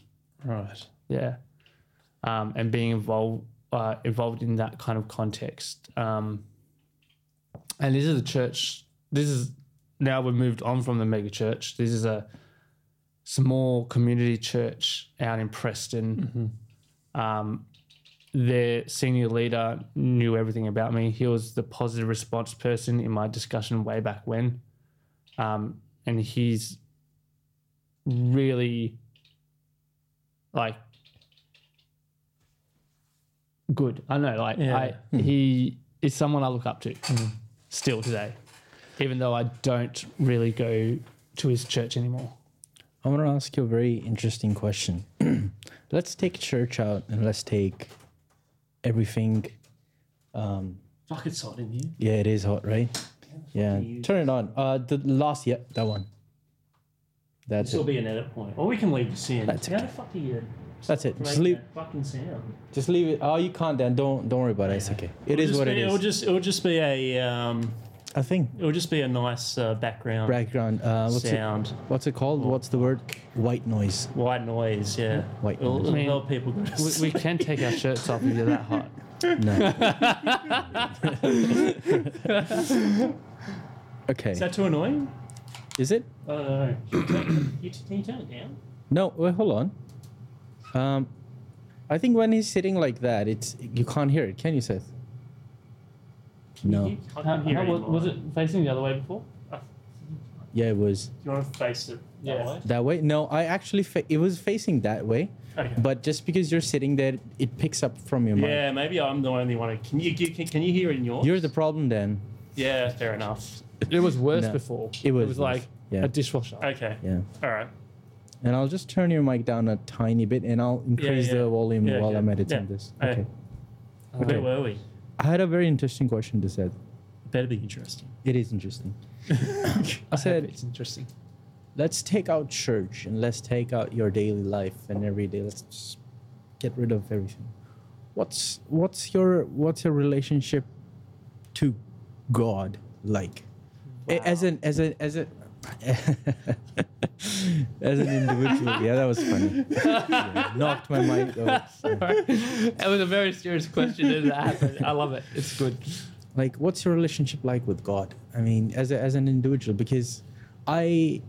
Right. Yeah. Um, and being involved, uh, involved in that kind of context. Um, and this is a church, this is, now we've moved on from the mega church. This is a small community church out in Preston. Mm-hmm. Um, their senior leader knew everything about me. He was the positive response person in my discussion way back when. Um, and he's really, like, good. I know, like, yeah. I, mm. he is someone I look up to mm. still today, even though I don't really go to his church anymore. I want to ask you a very interesting question. Let's take church out and let's take... everything. Um, Fuck, it's hot in here. Yeah, it is hot, right? Yeah, yeah. Turn it on. Uh, the last, yeah, that one. That's This'll it. This will be an edit point. Or we can leave this in. That's How okay. the fuck do you... That's it. Just leave... fucking sound? Just leave it. Oh, you can't then. Don't, don't worry about it. It's okay. It it'll is what be, it is. It'll just, it'll just be a... Um, I think. It'll just be a nice uh, background. Background. Uh, what's sound. It, what's it called? What's the word? White noise. White noise, yeah. White noise. I mean, a lot of people go to sleep. We, we can take our shirts off if you're that hot. No. Okay. Is that too annoying? Is it? I don't know. Can you turn it down? No, well, hold on. Um, I think when he's sitting like that, it's you can't hear it, can you, Seth? No. I can't hear how, was it facing the other way before? Yeah, it was. Do you want to face it that yeah. way? That way? No, I actually, fa- it was facing that way. Okay. But just because you're sitting there, it picks up from your mic. Yeah, maybe I'm the only one. Can you can, can you hear it in yours? You're the problem then. Yeah, fair enough. It was worse no, before. It was, it was like yeah. a dishwasher. Okay. Yeah. All right. And I'll just turn your mic down a tiny bit and I'll increase yeah, yeah. the volume yeah, while yeah. I'm editing yeah. this. Okay. Okay. Where okay. were we? I had a very interesting question to Seth. Better be interesting. It is interesting. I said it's interesting. Let's take out church and let's take out your daily life and every day. Let's just get rid of everything. What's what's your what's your relationship to God like? Wow. As an as a as a as an individual. Yeah, that was funny. Yeah, knocked my mic over. Sorry. That was a very serious question, and that happened. I love it. It's good. Like, what's your relationship like with God? I mean, as a, as an individual, because I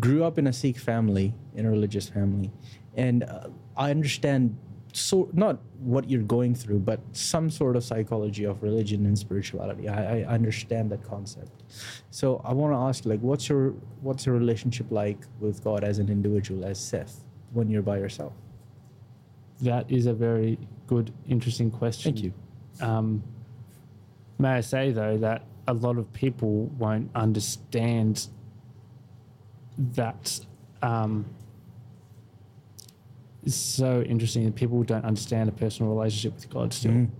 grew up in a Sikh family, in a religious family, and uh, I understand so not what you're going through, but some sort of psychology of religion and spirituality. I, I understand that concept. So I want to ask, like, what's your what's your relationship like with God as an individual, as Seth, when you're by yourself? That is a very good, interesting question. Thank you. Um, may I say, though, that a lot of people won't understand that... Um, it's so interesting that people don't understand a personal relationship with God still. Mm.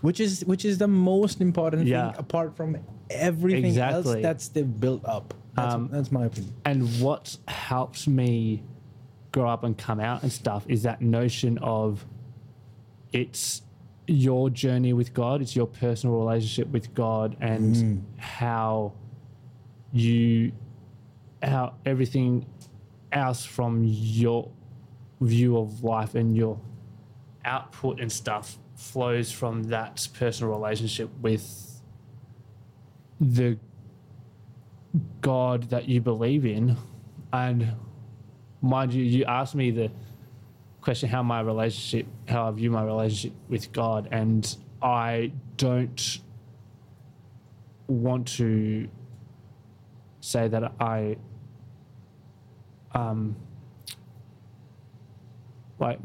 Which is which is the most important yeah. thing apart from everything exactly. else that's they've built up. That's, um, that's my opinion. And what helps me grow up and come out and stuff is that notion of it's your journey with God, it's your personal relationship with God, and mm. how you, how everything else from your view of life and your output and stuff flows from that personal relationship with the God that you believe in. And mind you, you asked me the question how my relationship, how I view my relationship with God, and I don't want to say that I um like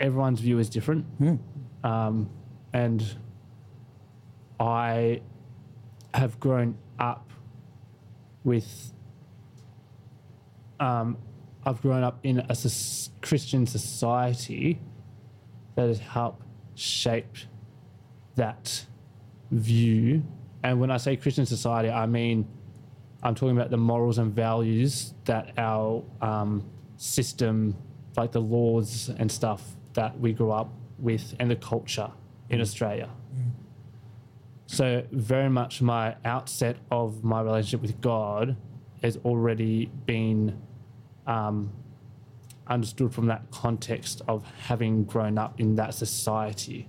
everyone's view is different. Mm. Um and I have grown up with um I've grown up in a Christian society that has helped shape that view. And when I say Christian society, I mean, I'm talking about the morals and values that our um, system, like the laws and stuff that we grew up with, and the culture in Australia. Mm. So very much my outset of my relationship with God has already been Um, understood from that context of having grown up in that society.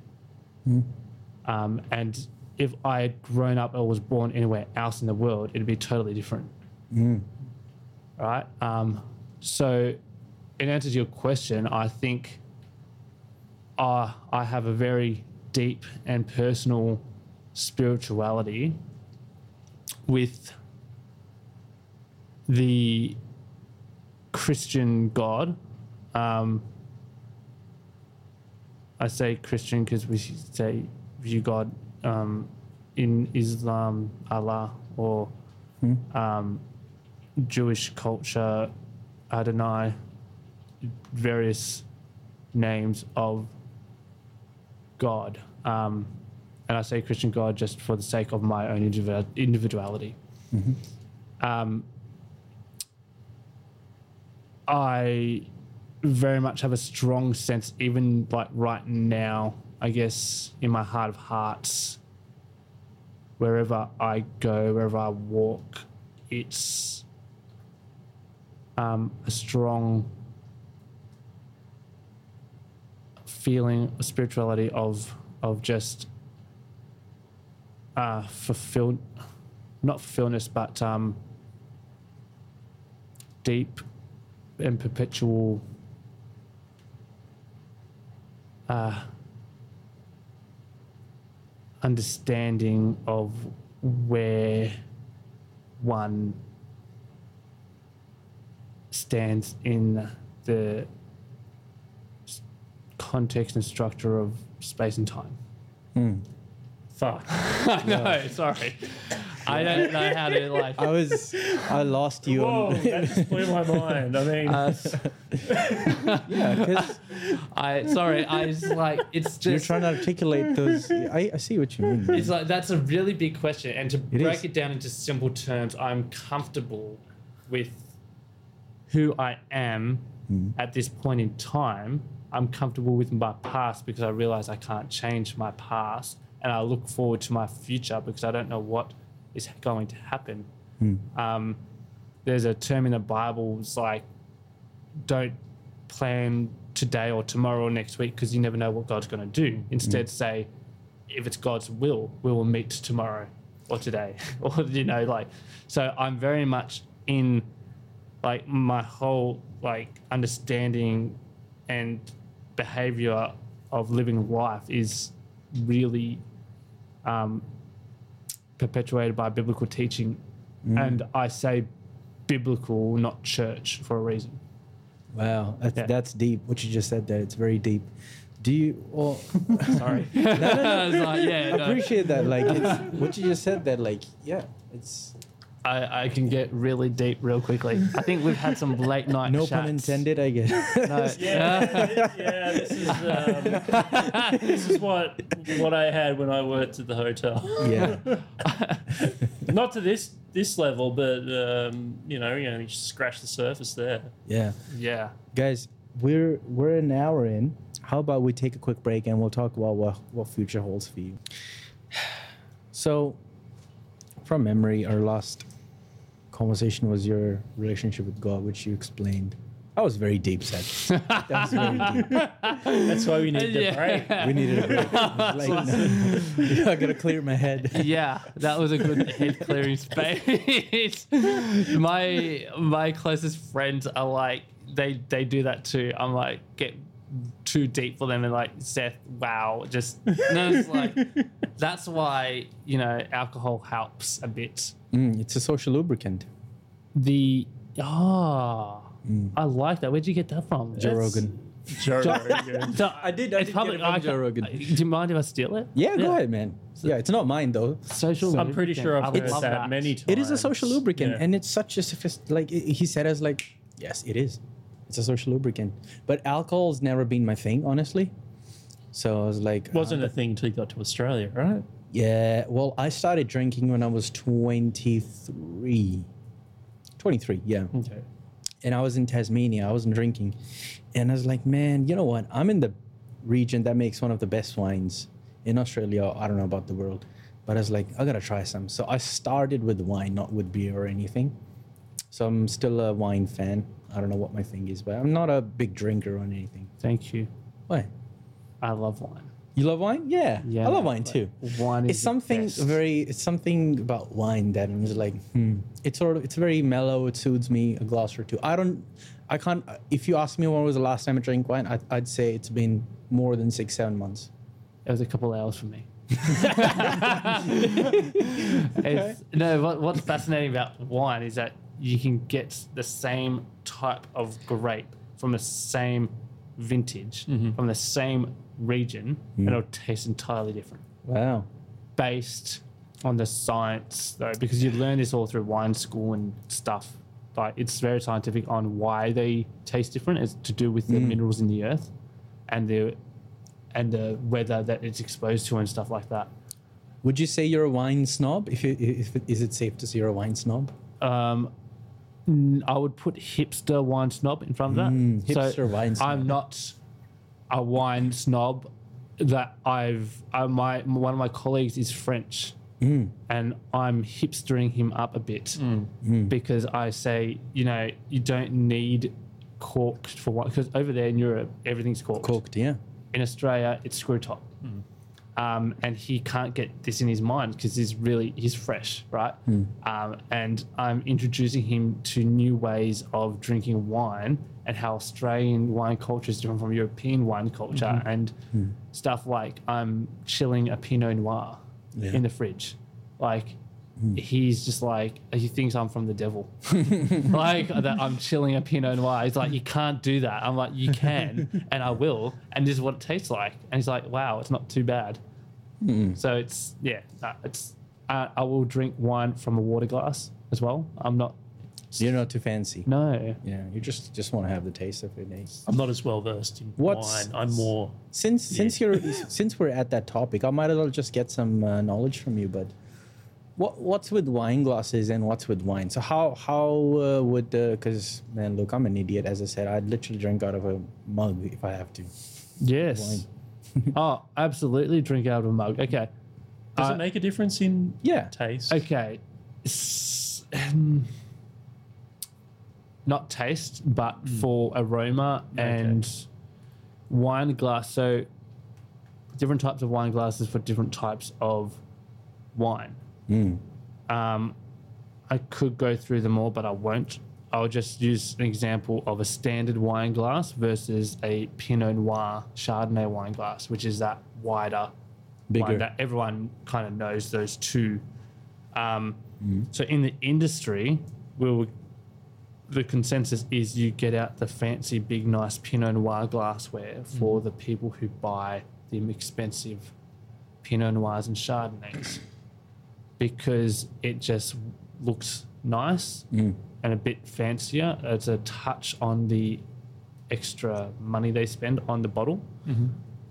Mm. Um, and if I had grown up or was born anywhere else in the world, it'd be totally different. Mm. Right? Um, so in answer to your question, I think uh, I have a very deep and personal spirituality with the Christian God. Um, I say Christian because we say view God um, in Islam, Allah, or hmm. um, Jewish culture, Adonai, various names of God. Um, and I say Christian God just for the sake of my own individuality. Mm-hmm. Um, I very much have a strong sense, even like right now, I guess, in my heart of hearts, wherever I go, wherever I walk, it's um, a strong feeling, a spirituality of of just uh, fulfilled, not fulfillness, but um, deep and perpetual uh, understanding of where one stands in the context and structure of space and time. Mm. Fuck. I know, sorry. I don't know how to, like... I was... I lost you. Whoa, on... that just blew my mind. I mean... Uh, yeah, because... I... Sorry, I just, like... It's just... You're trying to articulate those... I, I see what you mean. It's like, that's a really big question. And to it break is. it down into simple terms, I'm comfortable with who I am mm. at this point in time. I'm comfortable with my past because I realise I can't change my past. And I look forward to my future because I don't know what is going to happen. Mm. Um, there's a term in the Bible, it's like, don't plan today or tomorrow or next week because you never know what God's going to do. Instead, mm. say, if it's God's will, we will meet tomorrow or today. Or, you know, like, so I'm very much in, like, my whole, like, understanding and behaviour of living life is really um, perpetuated by biblical teaching. Mm. And I say biblical, not church, for a reason. Wow, that's, yeah. that's deep. What you just said there, it's very deep. Do you... Or, Sorry. no, no, no. I was like, yeah, I no. appreciate that. Like, it's, what you just said there, like, yeah, it's... I, I can get really deep real quickly. I think we've had some late night no chats. No pun intended, I guess. No. Yeah, yeah. This is um, this is what what I had when I worked at the hotel. Yeah. Not to this this level, but um, you know, you only scratch the surface there. Yeah. Yeah. Guys, we're we're an hour in. how about we take a quick break and we'll talk about what, what future holds for you. So, from memory, our last conversation was your relationship with God, which you explained. That was very deep, Seth. That was very deep. That's why we needed yeah. a break. We needed a break. Like, no, I got to clear my head. Yeah, that was a good head clearing space. my my closest friends are like, they, they do that too. I'm like, get too deep for them and like, Seth, wow. Just, no, it's like, that's why, you know, alcohol helps a bit. Mm, it's a social lubricant. The, ah. Oh, Mm. I like that. Where'd you get that from? Joe That's... Rogan. Joe Rogan. So I did. I did get it from Joe Rogan. Do you mind if I steal it? Yeah, yeah. Go ahead, man. So, yeah, it's not mine though. Social. So I'm pretty sure I've heard that, that many times. It is a social lubricant, yeah. and it's such a sophist. Like it, he said, as like, yes, it is. It's a social lubricant. But alcohol's never been my thing, honestly. So I was like, it wasn't uh, a thing until you got to Australia, right? Yeah. Well, I started drinking when I was twenty-three. Twenty-three. Yeah. Okay. And I was in Tasmania. I wasn't drinking. And I was like, man, you know what? I'm in the region that makes one of the best wines in Australia. I don't know about the world. But I was like, I got to try some. So I started with wine, not with beer or anything. So I'm still a wine fan. I don't know what my thing is, but I'm not a big drinker or anything. Thank you. What? I love wine. You love wine? Yeah. yeah I love wine too. Wine is it's something best. very it's something about wine that is like hmm. It's sort of it's very mellow, it soothes me a glass or two. I don't I can't if you ask me when was the last time I drank wine, I, I'd say it's been more than six, seven months. It was a couple of hours for me. it's, no, what, what's fascinating about wine is that you can get the same type of grape from the same vintage, mm-hmm. from the same region, mm. and it'll taste entirely different. Wow. Based on the science, though, because you learn this all through wine school and stuff. Like, it's very scientific on why they taste different. It's to do with the mm. minerals in the earth and the and the weather that it's exposed to and stuff like that. Would you say you're a wine snob? If, you, if it, is it safe to say you're a wine snob? Um, I would put hipster wine snob in front of that. Mm, hipster so wine snob. I'm not a wine snob that I've uh, my one of my colleagues is French, mm. and I'm hipstering him up a bit mm. Mm. because I say, you know, you don't need corked for wine, because over there in Europe everything's corked. Corked, yeah. In Australia it's screw top, mm. um, and he can't get this in his mind because he's really he's fresh, right? Mm. Um, and I'm introducing him to new ways of drinking wine. And how Australian wine culture is different from European wine culture, mm-hmm. and mm. stuff like I'm chilling a Pinot Noir yeah. in the fridge. Like mm. he's just like, he thinks I'm from the devil. Like that I'm chilling a Pinot Noir. He's like, you can't do that. I'm like, you can, and I will. And this is what it tastes like. And he's like, wow, it's not too bad. Mm. So it's, yeah, it's, I, I will drink wine from a water glass as well. I'm not, You're not too fancy. No. Yeah, you just, just want to have the taste of it. Eh? I'm not as well versed in What's, wine. I'm more since yeah. since you're since we're at that topic, I might as well just get some uh, knowledge from you. But what what's with wine glasses and what's with wine? So how how uh, would because uh, man, look, I'm an idiot. As I said, I'd literally drink out of a mug if I have to. Yes. Oh, absolutely, drink out of a mug. Okay. Does uh, it make a difference in yeah. taste? Okay. S- um, Not taste, but mm. for aroma and okay. wine glass. So different types of wine glasses for different types of wine. Mm. Um, I could go through them all, but I won't. I'll just use an example of a standard wine glass versus a Pinot Noir Chardonnay wine glass, which is that wider, bigger wine that everyone kind of knows those two. Um, mm. So in the industry, we will... The consensus is you get out the fancy, big, nice Pinot Noir glassware for mm. the people who buy the expensive Pinot Noirs and Chardonnays because it just looks nice mm. and a bit fancier. It's a touch on the extra money they spend on the bottle. Mm-hmm.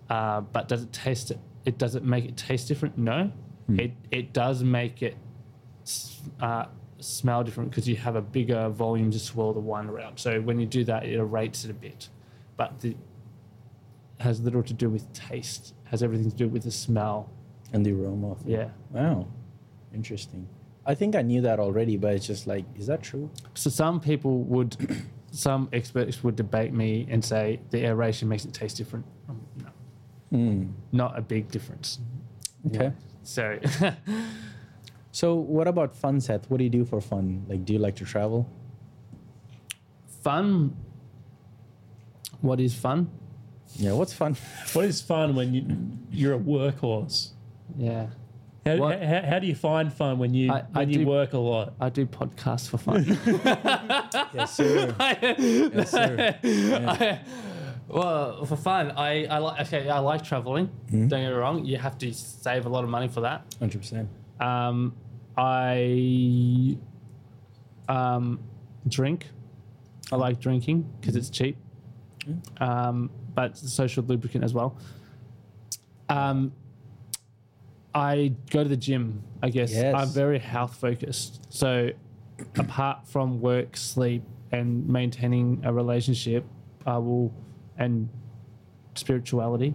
Uh, but does it taste it? It does it make it taste different? No. Mm. It it does make it... Uh, smell different because you have a bigger volume to swirl the wine around. So when you do that, it aerates it a bit. But the has little to do with taste, has everything to do with the smell. And the aroma of it. Yeah. Wow. Interesting. I think I knew that already, but it's just like, is that true? So some people would, some experts would debate me and say the aeration makes it taste different. Um, no. Mm. Not a big difference. Okay. Yeah. So. So what about fun, Seth? What do you do for fun? Like, do you like to travel? Fun? What is fun? Yeah, what's fun? What is fun when you, you're a workhorse? Yeah. How, well, how, how do you find fun when you I, when I you do, work a lot? I do podcasts for fun. Yes, sir. I, yes, sir. Yeah. I, well, for fun, I, I like okay, I like traveling. Mm-hmm. Don't get me wrong. You have to save a lot of money for that. one hundred percent. Um, I um, drink. I like drinking because it's cheap. Mm-hmm. Um, but it's a social lubricant as well. Um. I go to the gym, I guess. Yes. I'm very health focused. So apart from work, sleep, and maintaining a relationship, I will, and spirituality,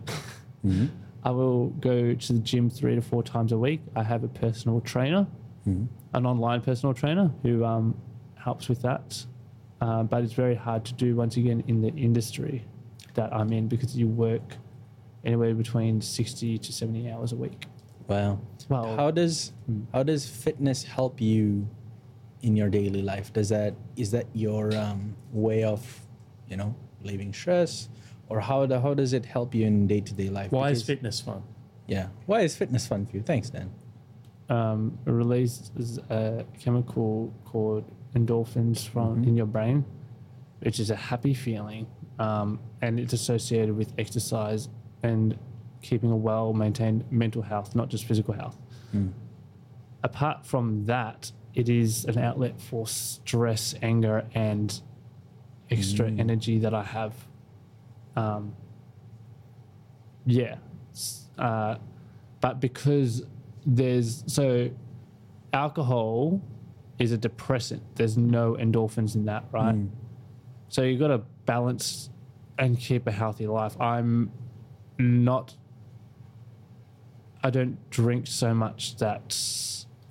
mm-hmm. I will go to the gym three to four times a week. I have a personal trainer, mm-hmm. an online personal trainer who um, helps with that. Uh, but it's very hard to do, once again, in the industry that I'm in, because you work anywhere between sixty to seventy hours a week. Wow. Well, how does how does fitness help you in your daily life? Does that is that your um, way of, you know, relieving stress, or how the, how does it help you in day-to-day life? Why because, is fitness fun? Yeah. Why is fitness fun for you? Thanks, Dan. Um, it releases a chemical called endorphins from mm-hmm. in your brain, which is a happy feeling, um, and it's associated with exercise and keeping a well-maintained mental health, not just physical health. Mm. Apart from that, it is an outlet for stress, anger, and extra mm. energy that I have. Um, yeah. Uh, but because there's... So alcohol is a depressant. There's no endorphins in that, right? Mm. So you've got to balance and keep a healthy life. I'm not... I don't drink so much that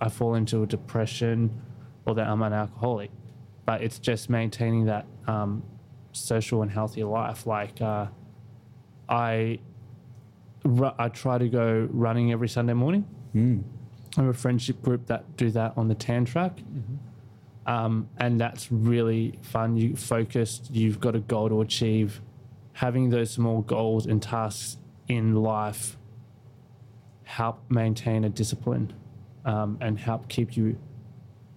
I fall into a depression or that I'm an alcoholic, but it's just maintaining that um, social and healthy life. Like uh, I, ru- I try to go running every Sunday morning. Mm. I have a friendship group that do that on the tan track. Mm-hmm. Um, and that's really fun. You focused, you've got a goal to achieve. Having those small goals and tasks in life help maintain a discipline um, and help keep you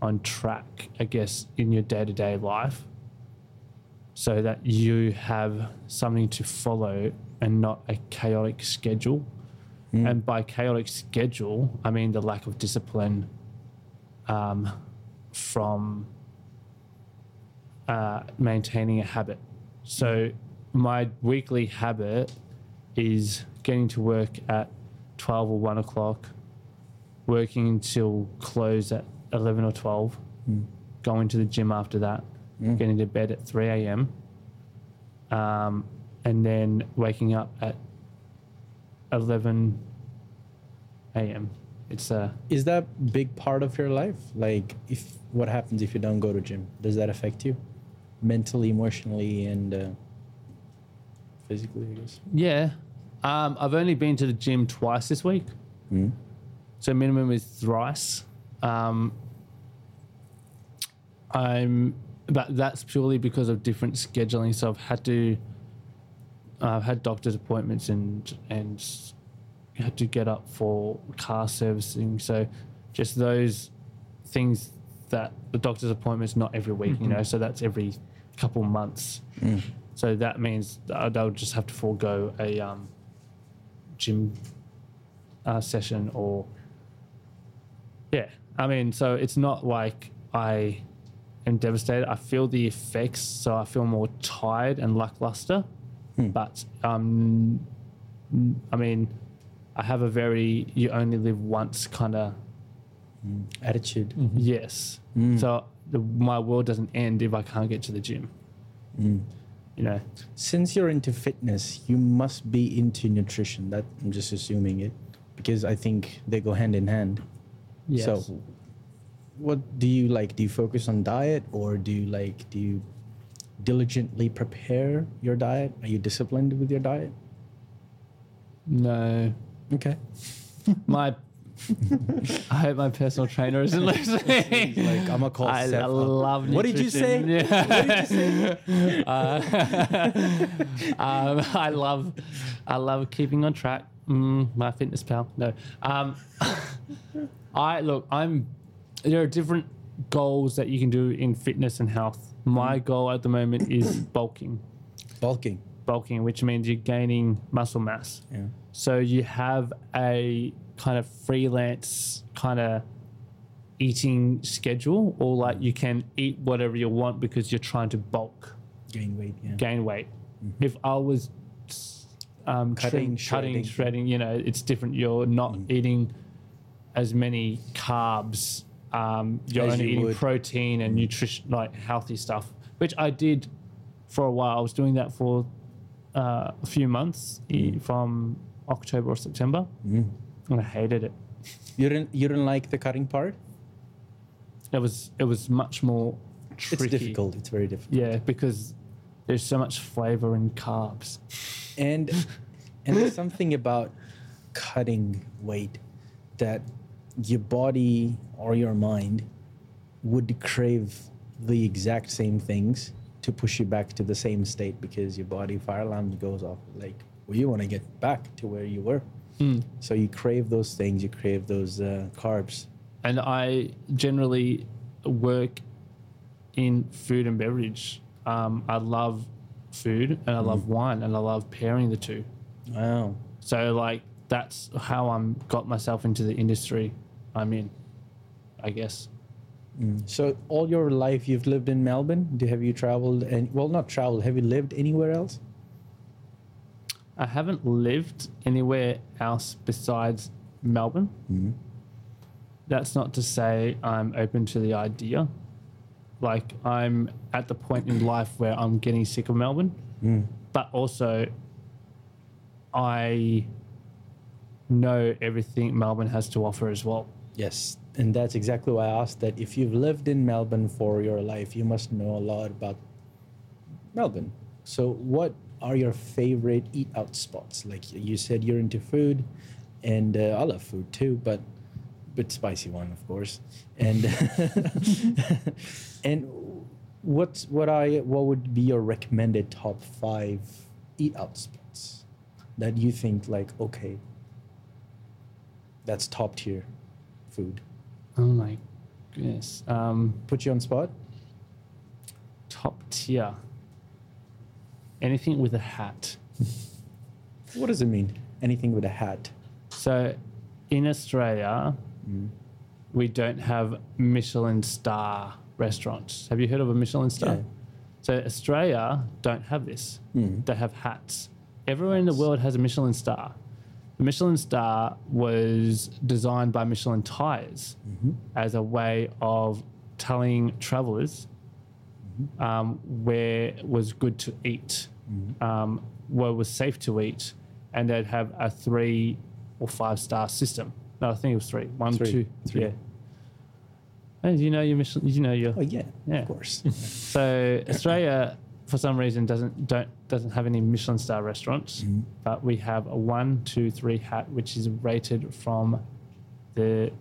on track, I guess, in your day-to-day life, so that you have something to follow and not a chaotic schedule. Mm. And by chaotic schedule, I mean the lack of discipline um, from uh, maintaining a habit. So my weekly habit is getting to work at twelve or one o'clock, working until close at eleven or twelve, mm. going to the gym after that, mm. getting to bed at three a.m. Um, and then waking up at eleven a.m. It's a. Is that a big part of your life? Like, if what happens if you don't go to gym? Does that affect you, mentally, emotionally, and uh, physically? I guess. Yeah. Um, I've only been to the gym twice this week. Mm. So minimum is thrice. Um, I'm, but that's purely because of different scheduling. So I've had to, I've had doctor's appointments and and had to get up for car servicing. So just those things that the doctor's appointments, not every week, mm-hmm. you know, so that's every couple months. Mm. So that means they'll just have to forego a, um, gym uh, session or yeah I mean so it's not like I am devastated. I feel the effects, so I feel more tired and lackluster. hmm. But um I mean I have a very you only live once kind of mm. attitude. Mm-hmm. Yes. Mm. So the, my world doesn't end if I can't get to the gym. Mm. you know, since you're into fitness, you must be into nutrition. That I'm just assuming it, because I think they go hand in hand. Yes. So what do you like? Do you focus on diet, or do you like, do you diligently prepare your diet? Are you disciplined with your diet? No. Okay. My I hope my personal trainer isn't listening. Like, I'm a call. I Seth love nutrition. What did you say? Yeah. What did you say? Uh, um, I love, I love keeping on track. Mm, my fitness pal. No. Um, I look. I'm. There are different goals that you can do in fitness and health. My goal at the moment is bulking. Bulking. Bulking, which means you're gaining muscle mass. Yeah. So you have a kind of freelance kind of eating schedule, or like you can eat whatever you want because you're trying to bulk. Gain weight, yeah. Gain weight. Mm-hmm. If I was um, cutting, tre- shredding. cutting, shredding, you know, it's different. You're not mm. eating as many carbs. Um, you're as only you eating would. protein and nutrition, like healthy stuff, which I did for a while. I was doing that for uh, a few months mm. from October or September. Mm. And I hated it. You didn't. You didn't like the cutting part. It was. It was much more tricky. It's difficult. It's very difficult. Yeah, because there's so much flavor in carbs. And and there's something about cutting weight that your body or your mind would crave the exact same things to push you back to the same state, because your body fire alarm goes off. Like, well, you want to get back to where you were. Mm. So you crave those things, you crave those uh, carbs. And I generally work in food and beverage. Um, I love food and I mm. love wine, and I love pairing the two. Wow. So like that's how I'm got myself into the industry I'm in, I guess. Mm. So all your life you've lived in Melbourne? Do have you traveled and well not traveled, have you lived anywhere else? I haven't lived anywhere else besides Melbourne. Mm-hmm. That's not to say I'm open to the idea. Like, I'm at the point in life where I'm getting sick of Melbourne, mm. but also I know everything Melbourne has to offer as well. Yes, and that's exactly why I asked that. If you've lived in Melbourne for your life, you must know a lot about Melbourne. So what are your favorite eat out spots? Like you said, you're into food, and uh, I love food too, but but spicy one, of course. And and what's what I what would be your recommended top five eat out spots that you think like, okay, that's top tier food? Oh my goodness. Um, Put you on spot? Top tier. Anything with a hat. What does it mean? Anything with a hat. So in Australia, mm. we don't have Michelin star restaurants. Have you heard of a Michelin star? Yeah. So Australia don't have this. Mm. They have hats. Everywhere in the world has a Michelin star. The Michelin star was designed by Michelin tires mm-hmm. as a way of telling travellers Um, where was good to eat, mm-hmm. um, where was safe to eat, and they'd have a three or five star system. No, I think it was three. One, three. two, three. Yeah. And you know your Michelin. You know your. Oh yeah, yeah. Of course. So Australia, for some reason, doesn't don't doesn't have any Michelin star restaurants, mm-hmm. but we have a one, two, three hat, which is rated from the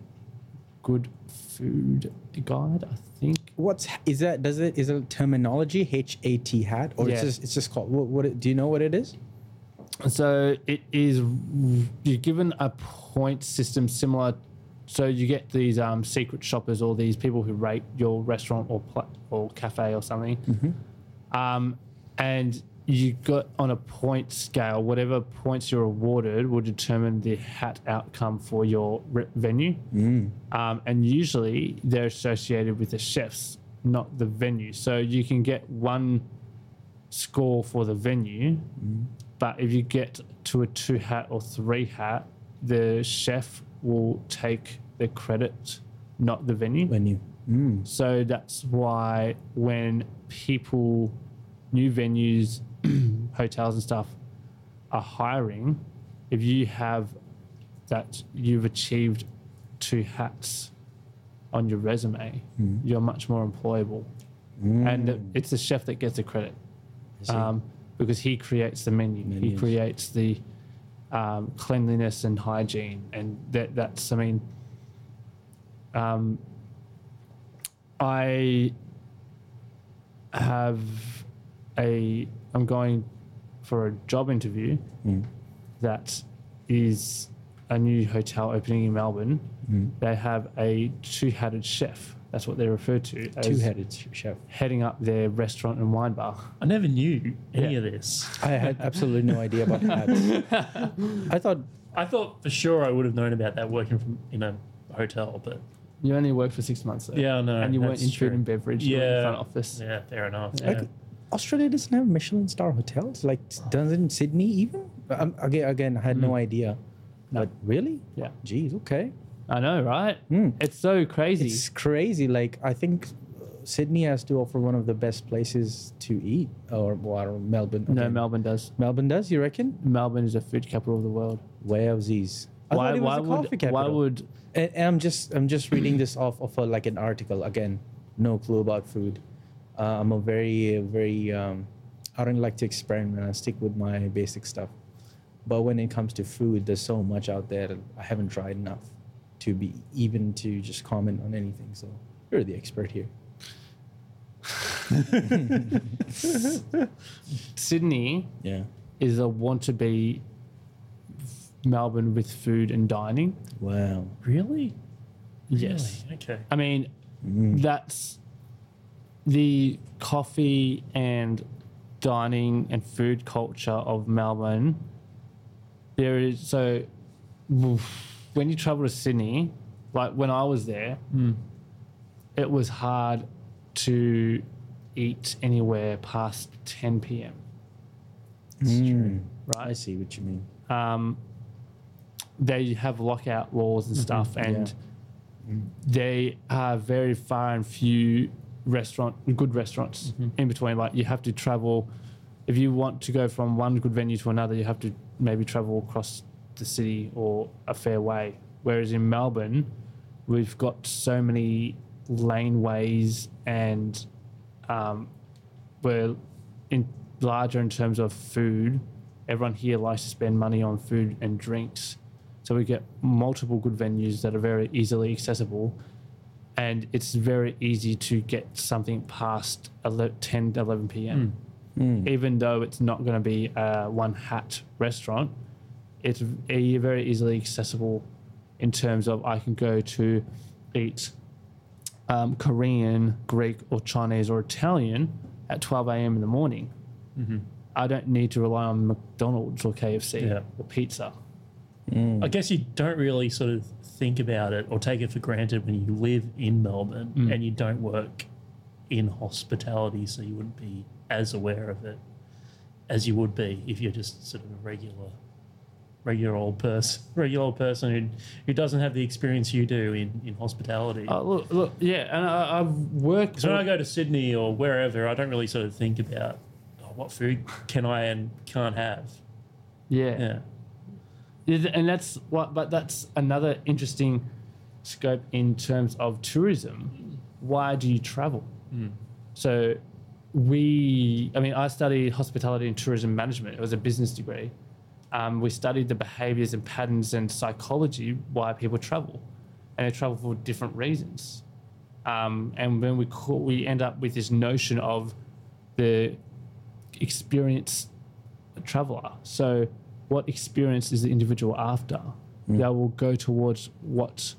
Good Food Guide, I think. What's is that? Does it is it a terminology? H A T hat, or yeah. it's just it's just called. What, what do you know? What it is? So it is. You're given a point system similar. So you get these um, secret shoppers, or these people who rate your restaurant or or cafe or something, mm-hmm. um, and you got on a point scale. Whatever points you're awarded will determine the hat outcome for your re- venue. Mm. Um, and usually they're associated with the chefs, not the venue. So you can get one score for the venue, mm. but if you get to a two hat or three hat, the chef will take the credit, not the venue. Venue. Mm. So that's why when people new venues, hotels and stuff are hiring, if you have that, you've achieved two hats on your resume, mm. you're much more employable. Mm. And it's the chef that gets the credit um, because he creates the menu. Menus. He creates the um, cleanliness and hygiene. And that that's, I mean, um, I have a, I'm going for a job interview mm. that is a new hotel opening in Melbourne. Mm. They have a two-hatted chef. That's what they're referred to as. Two-headed chef. Heading up their restaurant and wine bar. I never knew any yeah. of this. I had absolutely no idea about hats. I thought... I thought for sure I would have known about that working from in a hotel, but... You only worked for six months, though. Yeah, I know. And you weren't in food and beverage. Yeah. You were in front office. Yeah, fair enough. Yeah. Like, Australia doesn't have Michelin star hotels. Like, doesn't Sydney even? Um, again, again, I had mm. no idea. No. But really? Yeah. Geez, okay. I know, right? Mm. It's so crazy. It's crazy. Like, I think Sydney has to offer one of the best places to eat, or, or Melbourne. Okay. No, Melbourne does. Melbourne does, you reckon? Melbourne is the food capital of the world. Wowsies. I why, thought it was why the coffee would, capital. Why would... And, and I'm just I'm just reading this off of a, like an article. Again, no clue about food. Uh, I'm a very, very... Um, I don't like to experiment. I stick with my basic stuff. But when it comes to food, there's so much out there that I haven't tried enough to be even to just comment on anything. So you're the expert here. Sydney yeah. is a want-to-be Melbourne with food and dining. Wow. Really? Yes. Really? Okay. I mean, mm. that's the coffee and dining and food culture of Melbourne. There is, so... Oof, when you travel to Sydney, like when I was there, mm. it was hard to eat anywhere past ten p.m. That's mm. true. Right? I see what you mean. Um, they have lockout laws and mm-hmm. stuff, and yeah. mm. they are very far and few restaurant, good restaurants mm-hmm. in between. Like you have to travel, if you want to go from one good venue to another, you have to maybe travel across the city or a fair way, whereas in Melbourne we've got so many laneways and um, we're in larger in terms of food. Everyone here likes to spend money on food and drinks, so we get multiple good venues that are very easily accessible, and it's very easy to get something past ten, eleven p.m. mm. Mm. even though it's not going to be a one hat restaurant. It's very easily accessible in terms of I can go to eat um, Korean, Greek, or Chinese or Italian at twelve a.m. in the morning. Mm-hmm. I don't need to rely on McDonald's or K F C yeah. or pizza. Mm. I guess you don't really sort of think about it or take it for granted when you live in Melbourne mm. and you don't work in hospitality, so you wouldn't be as aware of it as you would be if you're just sort of a regular... regular old person, regular old person who who doesn't have the experience you do in, in hospitality. Uh, look, look, yeah, and I, I've worked... So when I go to Sydney or wherever, I don't really sort of think about oh, what food can I and can't have. Yeah. Yeah. And that's what, but that's another interesting scope in terms of tourism. Why do you travel? Mm. So we, I mean, I studied hospitality and tourism management. It was a business degree. Um, we studied the behaviours and patterns and psychology why people travel, and they travel for different reasons. Um, and when we call, we end up with this notion of the experienced traveller. So what experience is the individual after? Mm. They will go towards what,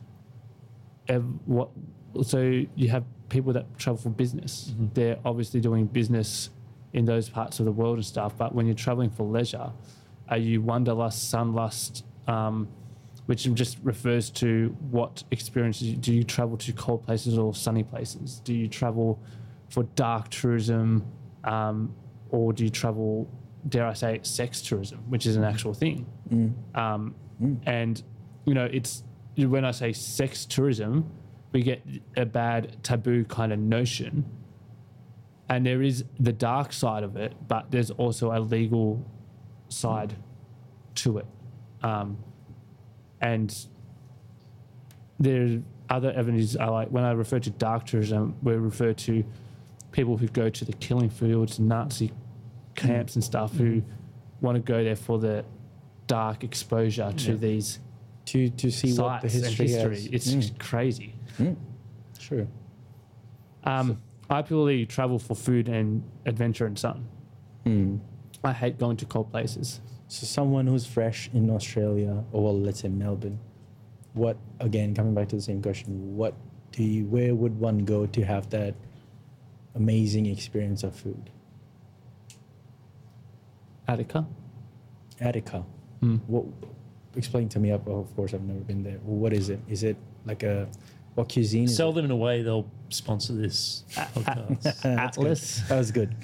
what. So you have people that travel for business. Mm-hmm. They're obviously doing business in those parts of the world and stuff, but when you're travelling for leisure, are you wanderlust, sunlust, um, which just refers to what experiences do you travel to, cold places or sunny places? Do you travel for dark tourism, um, or do you travel, dare I say, sex tourism, which is an actual thing? Mm. Um, mm. And, you know, it's when I say sex tourism, we get a bad taboo kind of notion And there is the dark side of it, but there's also a legal side to it. Um, and there are other avenues. I like when I refer to dark tourism, we refer to people who go to the killing fields, Nazi camps and stuff, who want to go there for the dark exposure to yeah. these to to see sites what the history, history. Has. It's mm. crazy. Mm. True. Um, so. I purely travel for food and adventure and sun. Mm. I hate going to cold places. So someone who's fresh in Australia, or well, let's say Melbourne, what again? Coming back to the same question, what do you? Where would one go to have that amazing experience of food? Attica. Attica. Mm. What? Explain to me. Up, oh, of course, I've never been there. What is it? Is it like a what cuisine? Sell is them it? In a way. They'll sponsor this podcast. Atlas. That was good.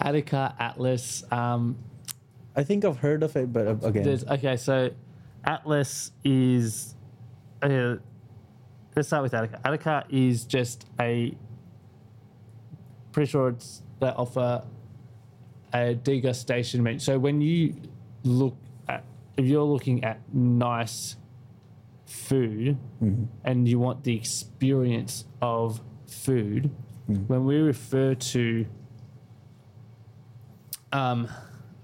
Attica, Atlas. Um, I think I've heard of it, but uh, again, okay. So, Atlas is. Uh, let's start with Attica. Attica is just a. Pretty sure it's they offer. A degustation menu. So when you look at, if you're looking at nice food mm-hmm. and you want the experience of food, mm-hmm. when we refer to um,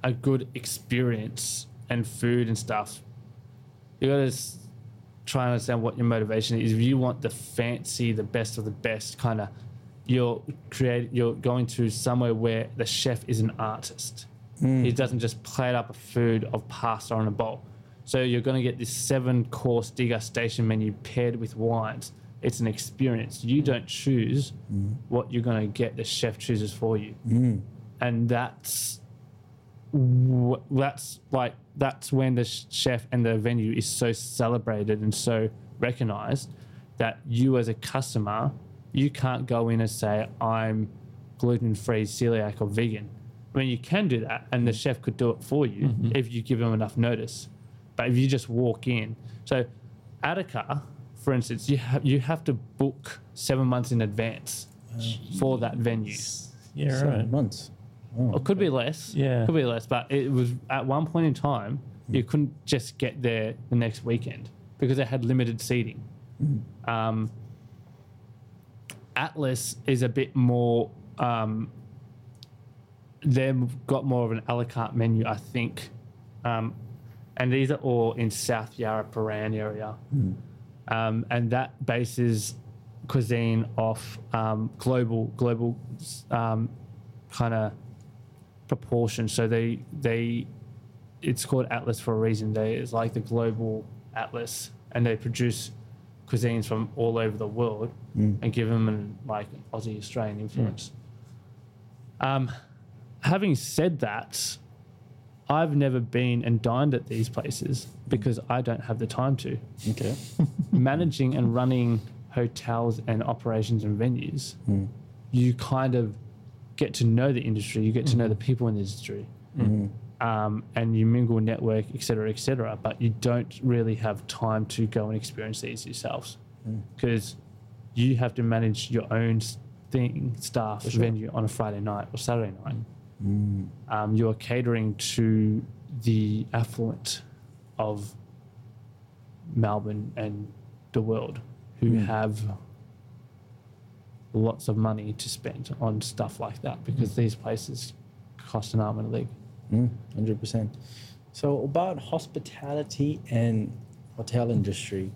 a good experience and food and stuff, you got to try and understand what your motivation is. If you want the fancy, the best of the best kind of You're create. You're going to somewhere where the chef is an artist. Mm. He doesn't just plate up a food of pasta on a bowl. So you're going to get this seven-course degustation menu paired with wines. It's an experience. You don't choose mm. what you're going to get. The chef chooses for you, mm. and that's that's like that's when the chef and the venue is so celebrated and so recognised that you as a customer. You can't go in and say, I'm gluten-free, celiac, or vegan. I mean, you can do that, and the chef could do it for you mm-hmm. if you give them enough notice. But if you just walk in... So Attica, for instance, you, ha- you have to book seven months in advance wow. for that venue. Yeah, seven right. Seven months. Oh, it could okay. be less. Yeah. Could be less, but it was at one point in time, mm. you couldn't just get there the next weekend because they had limited seating. Mm. Um Atlas is a bit more, um, they've got more of an a la carte menu, I think. Um, and these are all in South Yarra Paran area. Mm. Um, and that bases cuisine off um, global global um, kind of proportion. So they, they, it's called Atlas for a reason. They, it's like the global Atlas, and they produce cuisines from all over the world mm. and give them an like Aussie Australian influence. Mm. Um, having said that, I've never been and dined at these places because I don't have the time to. Okay. Managing and running hotels and operations and venues, mm. you kind of get to know the industry, you get mm. to know the people in the industry. Mm. Um, and you mingle, network, et cetera, et cetera, but you don't really have time to go and experience these yourselves because mm. you have to manage your own thing, staff, sure. venue on a Friday night or Saturday night. Mm. Um, you're catering to the affluent of Melbourne and the world who mm. have lots of money to spend on stuff like that because mm. these places cost an arm and a leg. Mm, one hundred percent. So about hospitality and hotel industry,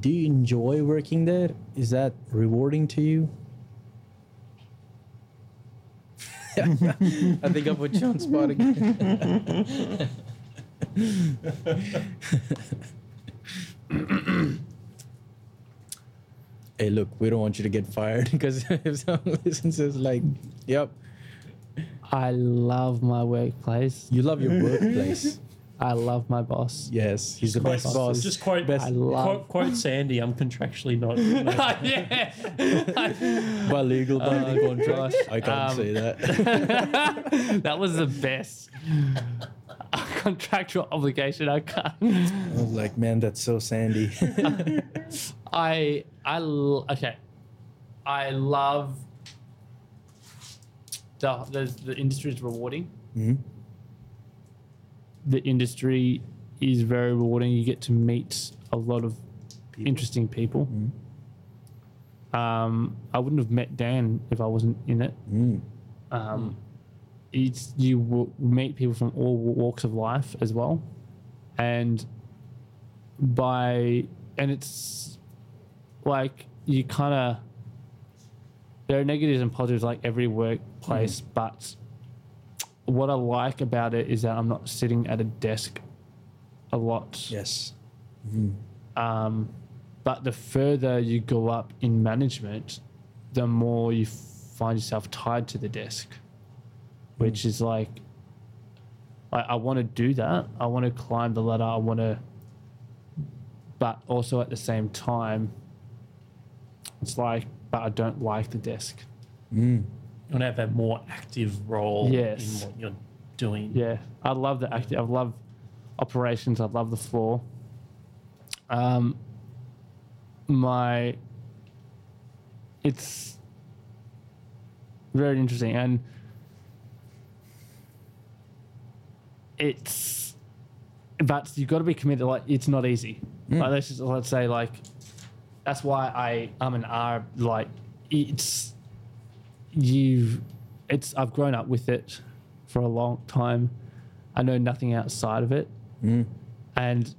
do you enjoy working there? Is that rewarding to you? I think I put you on spot again. Hey, look, we don't want you to get fired because if someone listens, it's like, yep. I love my workplace. You love your workplace. I love my boss. Yes, he's the best boss. Just quote, best. I love. quote, quote Sandy. I'm contractually not. Yeah. By legal binding contract. Uh, I can't um, say that. That was the best contractual obligation. I can't. I was like, man, that's so Sandy. I I okay. I love the, the, the industry is rewarding. Mm-hmm. The industry is very rewarding. You get to meet a lot of people. interesting people. Mm. Um, I wouldn't have met Dan if I wasn't in it. Mm. Um, mm. It's, you w- meet people from all walks of life as well, and by and it's like you kind of there are negatives and positives like every workplace, mm. but what I like about it is that I'm not sitting at a desk a lot. Yes. Mm. Um, but the further you go up in management, the more you find yourself tied to the desk, which mm. is like, I, I want to do that. I want to climb the ladder. I want to, but also at the same time, it's like, but I don't like the desk. Mm. You want to have a more active role yes. in what you're doing. Yeah, I love the active. I love operations. I love the floor. Um, my, it's very interesting, and it's, but you've got to be committed. Like it's not easy. Mm. Like let's just, let's say like, that's why I I'm an R. Like it's you've, it's I've grown up with it for a long time. I know nothing outside of it, mm. and.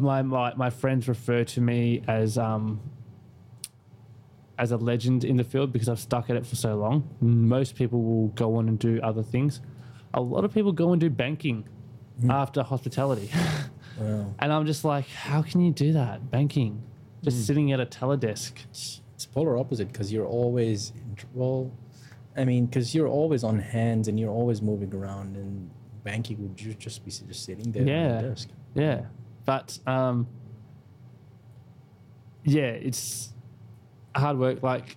My, my my friends refer to me as um as a legend in the field because I've stuck at it for so long. Most people will go on and do other things. A lot of people go and do banking mm. after hospitality. Wow. And I'm just like, how can you do that? Banking, just mm. sitting at a teledesk. It's polar opposite because you're always, well, I mean, because you're always on hands and you're always moving around, and banking would you just be just sitting there yeah. at the desk. Yeah. But, um, yeah, it's hard work. Like,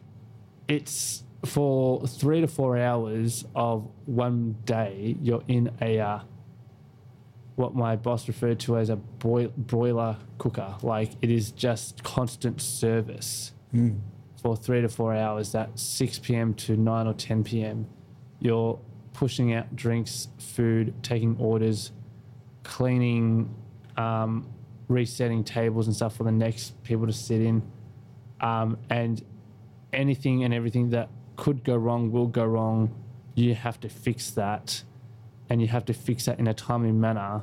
it's for three to four hours of one day, you're in a, uh, what my boss referred to as a boi- broiler cooker. Like, it is just constant service mm. for three to four hours. That's six p.m. to nine or ten p.m. You're pushing out drinks, food, taking orders, cleaning... Um, resetting tables and stuff for the next people to sit in, um, and anything and everything that could go wrong will go wrong. You have to fix that, and you have to fix that in a timely manner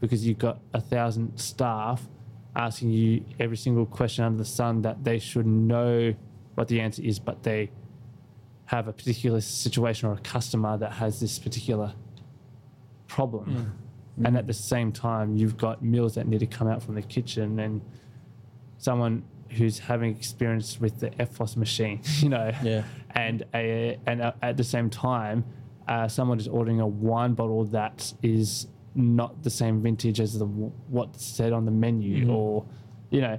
because you've got a thousand staff asking you every single question under the sun that they should know what the answer is, but they have a particular situation or a customer that has this particular problem. Mm. And at the same time, you've got meals that need to come out from the kitchen and someone who's having experience with the F L O S machine, you know, yeah. and a, and a, at the same time, uh, someone is ordering a wine bottle that is not the same vintage as the what's said on the menu mm-hmm. or, you know,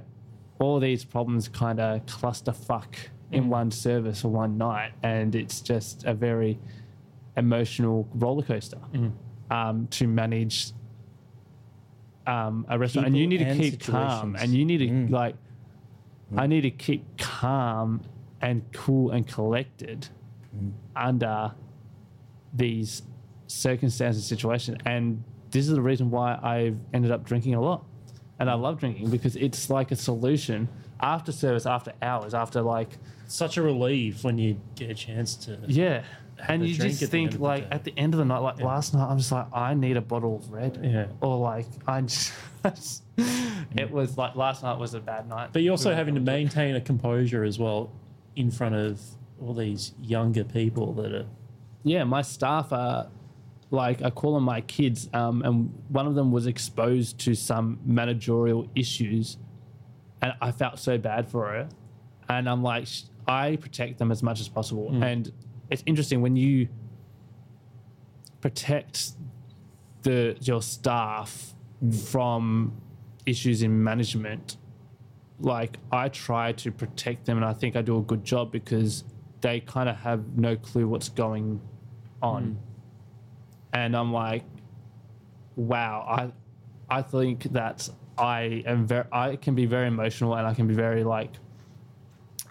all these problems kind of clusterfuck mm-hmm. in one service or one night, and it's just a very emotional roller coaster. Mm-hmm. Um, to manage um, a restaurant. People and you need to keep calm. And you need to, mm. like, mm. I need to keep calm and cool and collected mm. under these circumstances, situation. And this is the reason why I've ended up drinking a lot. And I love drinking because it's like a solution after service, after hours, after, like... Such a relief when you get a chance to... Yeah. And you just think, like, at the end of the night, like yeah. last night, I'm just like, I need a bottle of red. Yeah. Or, like, I just... it was, like, last night was a bad night. But you're also we having to maintain a composure as well in front of all these younger people that are... Yeah, my staff are, like, I call them my kids, um, and one of them was exposed to some managerial issues, and I felt so bad for her. And I'm like, I protect them as much as possible. Mm. And... It's interesting when you protect the your staff mm. from issues in management. Like, I try to protect them, and I think I do a good job because they kind of have no clue what's going on. Mm. And I'm like, wow, I I think that I am very I can be very emotional, and I can be very like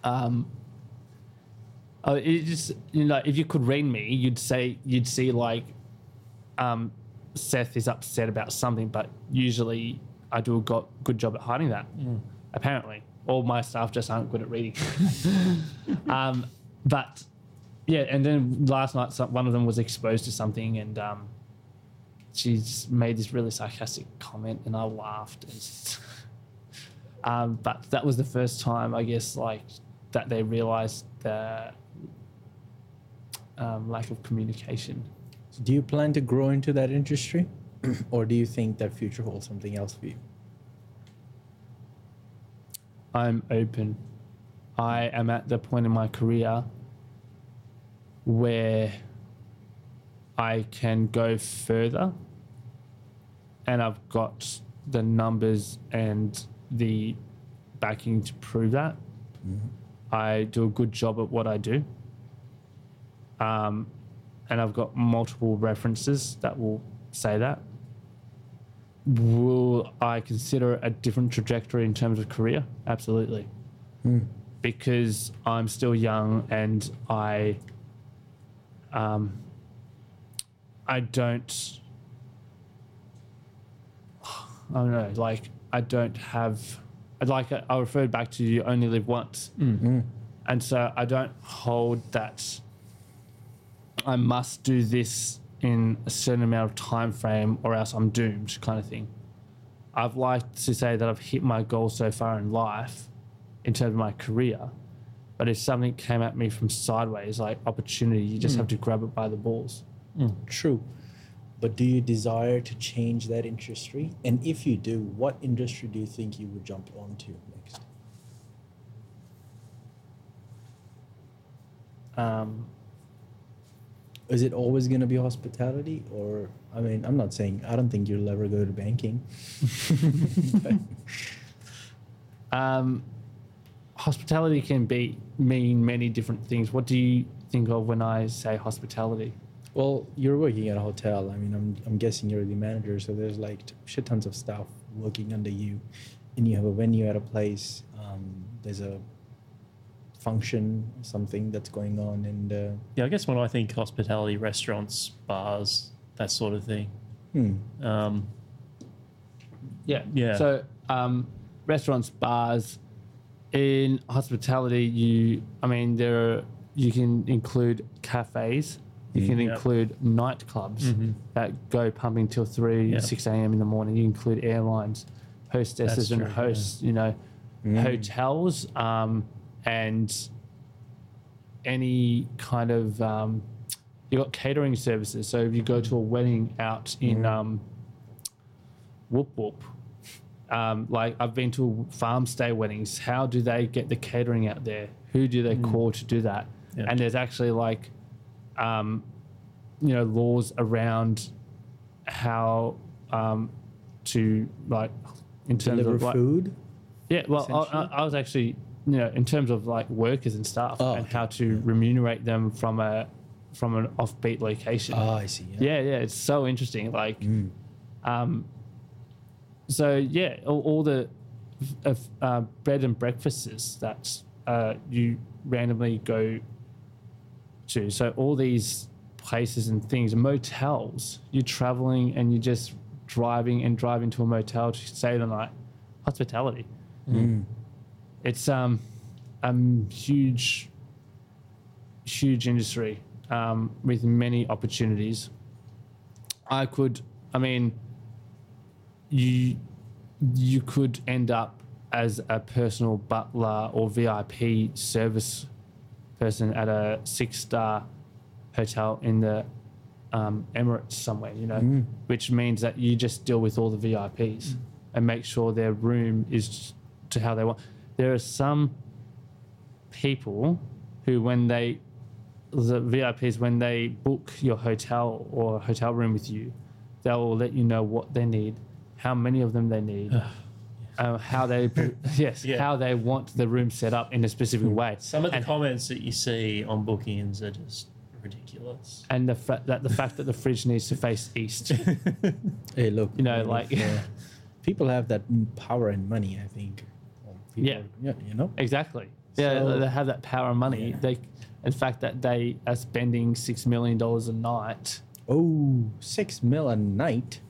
um uh, it just, you know, if you could read me, you'd say you'd see like um, Seth is upset about something, but usually I do a got, good job at hiding that. Mm. Apparently, all my staff just aren't good at reading. um, but yeah, and then last night, some, one of them was exposed to something, and um, she's made this really sarcastic comment, and I laughed. And um, but that was the first time, I guess, like that they realised the um, lack of communication. Do you plan to grow into that industry, or do you think that future holds something else for you? I'm open. I am at the point in my career where I can go further, and I've got the numbers and the backing to prove that. Mm-hmm. I do a good job at what I do. Um, and I've got multiple references that will say that. Will I consider a different trajectory in terms of career? Absolutely. Mm. Because I'm still young, and I um, I don't, I don't know, like I don't have, like I referred back to you only live once. Mm-hmm. And so I don't hold that I must do this in a certain amount of time frame or else I'm doomed kind of thing. I've liked to say that I've hit my goal so far in life in terms of my career, but if something came at me from sideways, like opportunity, you just mm. have to grab it by the balls. Mm. True. But do you desire to change that industry? And if you do, what industry do you think you would jump onto next? Um... Is it always going to be hospitality? Or, I mean, I'm not saying, I don't think you'll ever go to banking. um, hospitality can be mean many different things. What do you think of when I say hospitality? Well, you're working at a hotel. I mean, I'm I'm guessing you're the manager, so there's like shit tons of staff working under you, and you have a venue at a place. Um, there's a function, something that's going on, and uh, yeah, I guess when I think hospitality, restaurants, bars, that sort of thing. Hmm. Um, yeah, yeah. So um, restaurants, bars, in hospitality, you, I mean, there are, you can include cafes, you mm-hmm. can yep. include nightclubs mm-hmm. that go pumping till three, yep. six a.m. in the morning. You include airlines, hostesses and hosts. Yeah. You know, mm. hotels. Um, And any kind of um, you got catering services. So if you go to a wedding out in um, Whoop Whoop, um, like I've been to farm stay weddings. How do they get the catering out there? Who do they mm. call to do that? Yeah. And there's actually like um, you know, laws around how um, to like in terms deliver of like, food. Yeah, well, I, I was actually. You know, in terms of like workers and staff oh, and okay. how to yeah. remunerate them from a from an offbeat location. Oh, I see. Yeah, yeah, yeah it's so interesting. Like, mm. um, so yeah, all, all the uh, bed and breakfasts that uh, you randomly go to. So all these places and things, motels. You're traveling and you're just driving and driving to a motel to stay the night. Hospitality. Mm. It's um, a huge, huge industry um, with many opportunities. I could, I mean, you you could end up as a personal butler or V I P service person at a six-star hotel in the um, Emirates somewhere, you know, mm. which means that you just deal with all the V I Ps mm. and make sure their room is to how they want. There are some people who, when they, the V I Ps, when they book your hotel or hotel room with you, they will let you know what they need, how many of them they need, yes. um, how they, yes, yeah. how they want the room set up in a specific way. Some of the and, comments that you see on bookings are just ridiculous. And the fa- that the fact that the fridge needs to face east. Hey, look, you know, like uh, people have that power and money, I think. Yeah. yeah, you know exactly. Yeah, so, they have that power of money. Yeah. They, in fact, that they are spending six million dollars a night. Oh, six mil a night.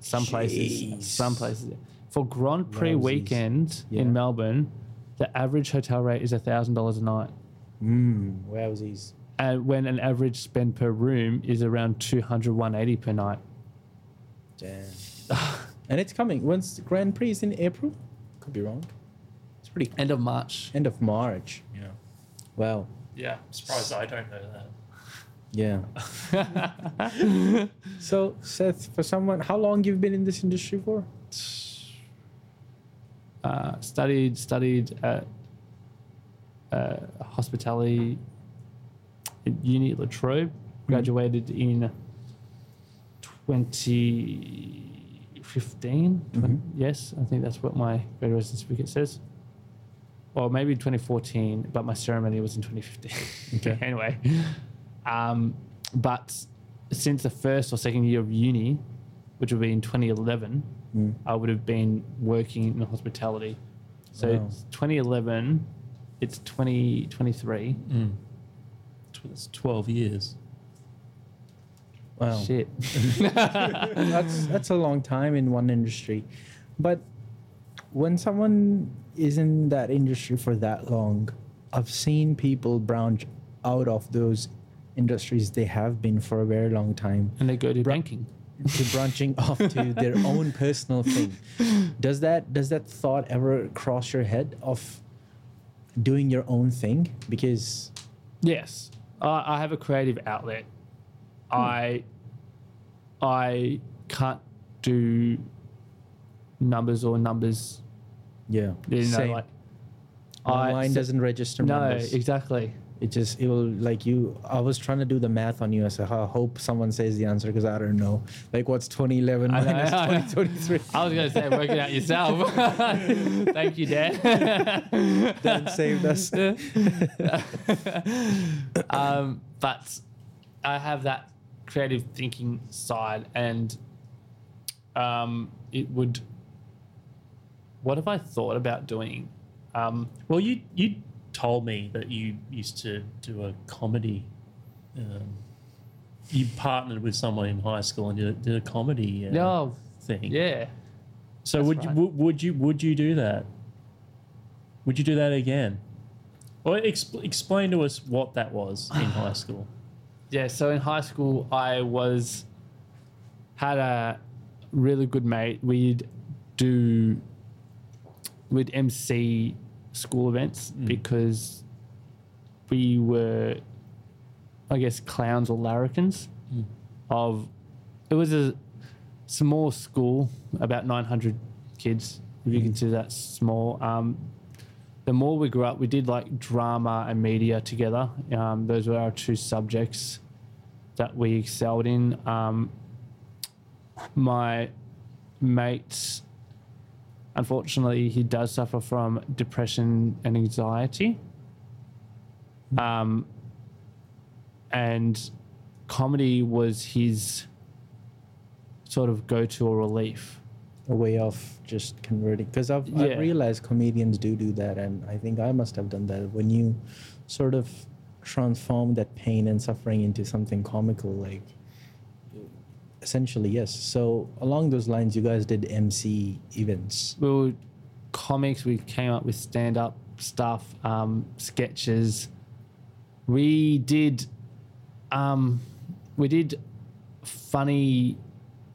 Some Jeez. places, some places. For Grand Prix Ramses. weekend yeah. in Melbourne, the average hotel rate is a thousand dollars a night. Mm, wowsies. And when an average spend per room is around two hundred, one eighty per night. Damn. And it's coming. When's the Grand Prix? Is in April? Could be wrong. It's pretty end of March. End of March. Yeah. Wow. Yeah. I'm surprised I don't know that. Yeah. So, Seth, for someone, how long you've been in this industry for? Uh, studied studied at uh, hospitality at uni at La Trobe. Graduated mm-hmm. in twenty fifteen Mm-hmm. Yes, I think that's what my graduation certificate says. Or maybe twenty fourteen but my ceremony was in twenty fifteen Okay. Anyway. Um, but since the first or second year of uni, which would be in twenty eleven mm. I would have been working in hospitality. So wow. it's twenty eleven it's twenty twenty-three Mm. It's twelve years Wow. Shit. that's, that's a long time in one industry. But when someone is in that industry for that long, I've seen people branch out of those industries they have been for a very long time. And they go to Br- banking. To branching off to their own personal thing. Does that does that thought ever cross your head of doing your own thing? Because... Yes. I, I have a creative outlet. Hmm. I I can't do numbers or numbers. Yeah. You know, same. Like, Online I, doesn't so, register numbers. No, exactly. It just, it will, like you, I was trying to do the math on you. I said, I hope someone says the answer because I don't know. Like, what's twenty eleven I know, minus twenty twenty-three I was going to say, work it out yourself. Thank you, Dad. Dad saved us. um, but I have that creative thinking side, and um, it would, what have I thought about doing? Um, well, you, you, told me that you used to do a comedy. Um, you partnered with someone in high school and did a, did a comedy uh, oh, thing. Yeah. So That's would right. you w- would you would you do that? Would you do that again? Or exp- explain to us what that was in high school. Yeah. So in high school, I was had a really good mate. We'd do we'd M C school events mm. because we were, I guess, clowns or larrikins mm. of, it was a small school, about nine hundred kids, if mm. you consider that small. Um, the more we grew up, we did like drama and media together. Um, those were our two subjects that we excelled in. Um, my mates, unfortunately, he does suffer from depression and anxiety. Um, and comedy was his sort of go-to or relief. A way of just converting. Because I've, yeah. I've realized comedians do do that, and I think I must have done that. When you sort of transform that pain and suffering into something comical, like essentially, yes. So along those lines, you guys did M C events. We were comics. We came up with stand-up stuff, um, sketches. We did, um, we did funny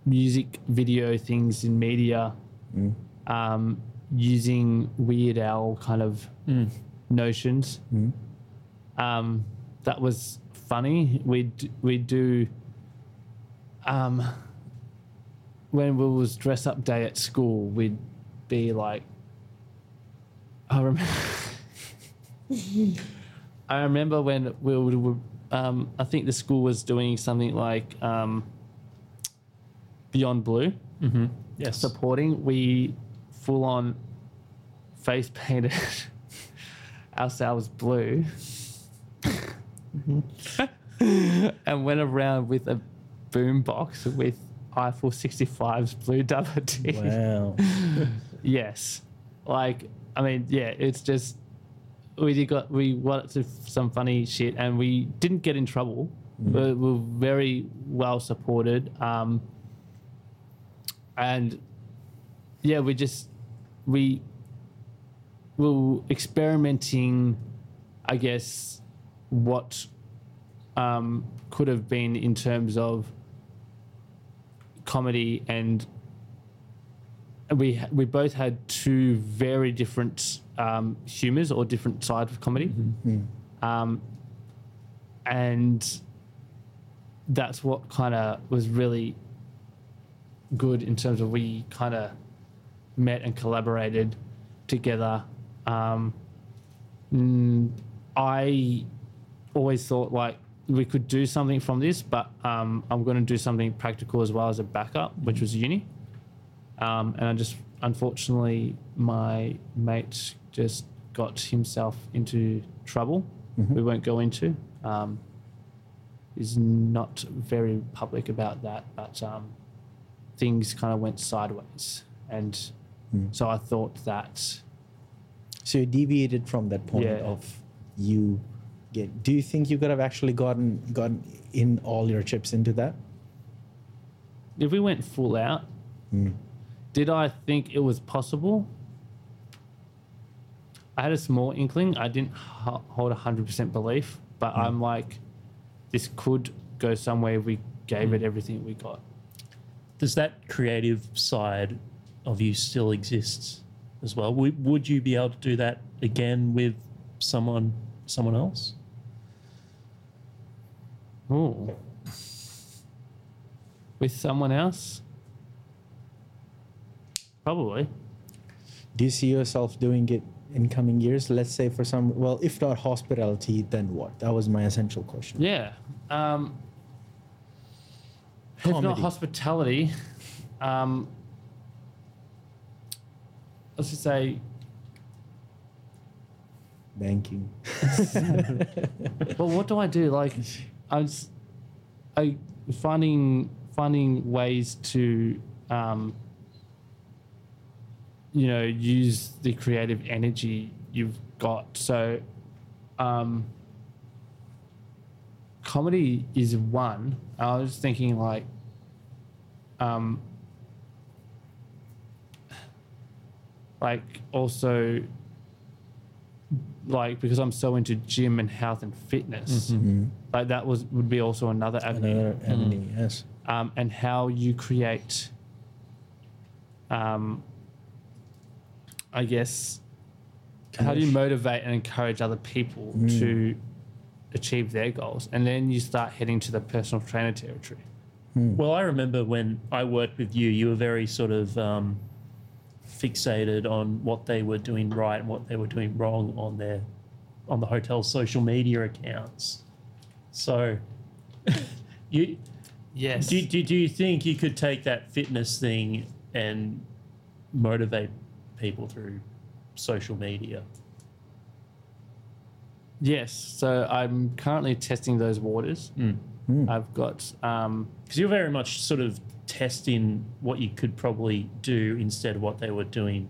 music video things in media, mm. um, using Weird Al kind of mm. notions. Mm. Um, that was funny. We'd we'd do. Um, when it was dress up day at school, we'd be like, I remember, I remember when we would, um, I think the school was doing something like um, Beyond Blue, mm-hmm. yes, supporting. We full on face painted ourselves blue and went around with a boombox with Eiffel sixty-five's blue double D. Wow. Yes. Like, I mean, yeah, it's just we got we went to some funny shit, and we didn't get in trouble. Mm. We were very well supported, um, and yeah, we just we were experimenting, I guess, what um, could have been in terms of comedy, and we we both had two very different um, humours or different sides of comedy. Mm-hmm. Yeah. Um, and that's what kind of was really good in terms of we kind of met and collaborated together. Um, I always thought, like, we could do something from this, but um, I'm going to do something practical as well as a backup, which was uni. Um, and I just, unfortunately, my mate just got himself into trouble. Mm-hmm. We won't go into. Um, he's not very public about that, but um, things kind of went sideways. And mm. so I thought that... So you deviated from that point yeah. of you... Get. Do you think you could have actually gotten gotten in all your chips into that? If we went full out, mm. did I think it was possible? I had a small inkling. I didn't hold one hundred percent belief, but mm. I'm like, this could go somewhere. We gave mm. it everything we got. Does that creative side of you still exist as well? Would you be able to do that again with someone someone else? Oh, with someone else? Probably. Do you see yourself doing it in coming years? Let's say for some, well, if not hospitality, then what? That was my essential question. Yeah. Um, if not hospitality, um, let's just say banking. Well, what do I do? Like, I was, I finding finding ways to, um, you know, use the creative energy you've got. So, um, comedy is one. I was thinking like, um, like also. Like, because I'm so into gym and health and fitness, mm-hmm. like that was would be also another avenue. Another avenue, mm. yes. Um, and how you create, um, I guess, Coach. How do you motivate and encourage other people mm. to achieve their goals? And then you start heading to the personal trainer territory. Mm. Well, I remember when I worked with you, you were very sort of... Um, fixated on what they were doing right and what they were doing wrong on their on the hotel's social media accounts. So you yes do, do, do you think you could take that fitness thing and motivate people through social media? Yes, so I'm currently testing those waters. Mm. Mm. I've got um because you're very much sort of testing what you could probably do instead of what they were doing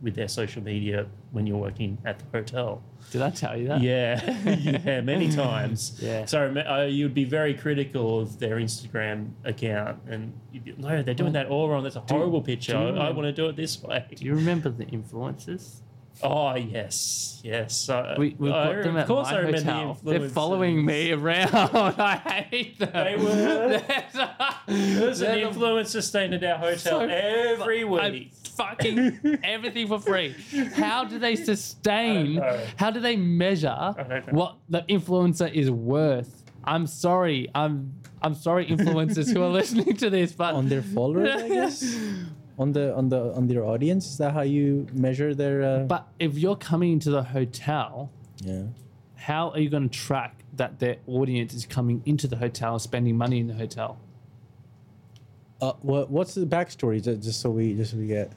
with their social media when you're working at the hotel. Did I tell you that? Yeah, yeah, many times. Yeah. So uh, you'd be very critical of their Instagram account and you'd be, no, they're doing that all wrong. That's a horrible do, picture. Do you, I want to do it this way. Do you remember the influencers? Oh, yes, yes. Uh, we we got them at my hotel. The They're following me around. I hate them. They were. There's an influencer staying at our hotel so every week. I'm fucking everything for free. How do they sustain, how do they measure what the influencer is worth? I'm sorry. I'm I'm sorry, influencers who are listening to this. But on their followers, I guess? On the on the on their audience, is that how you measure their? Uh... But if you're coming into the hotel, yeah, how are you going to track that their audience is coming into the hotel, spending money in the hotel? Uh, what what's the backstory? Just so we just so we get.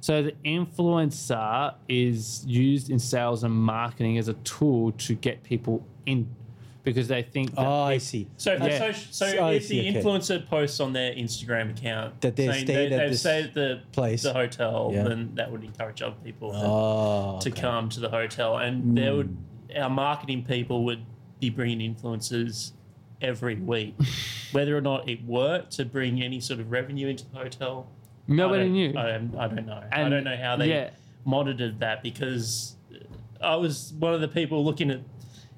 So the influencer is used in sales and marketing as a tool to get people in. because they think that oh, they, I see. So yeah. so, so oh, if see, the influencer okay. posts on their Instagram account that they've stayed, they, at, they've this stayed at the place, the hotel, yeah. then that would encourage other people oh, to okay. come to the hotel, and mm. there would our marketing people would be bringing influencers every week, whether or not it worked to bring any sort of revenue into the hotel. Nobody I knew. I don't, I don't know. And I don't know how they yeah. monitored that, because I was one of the people looking at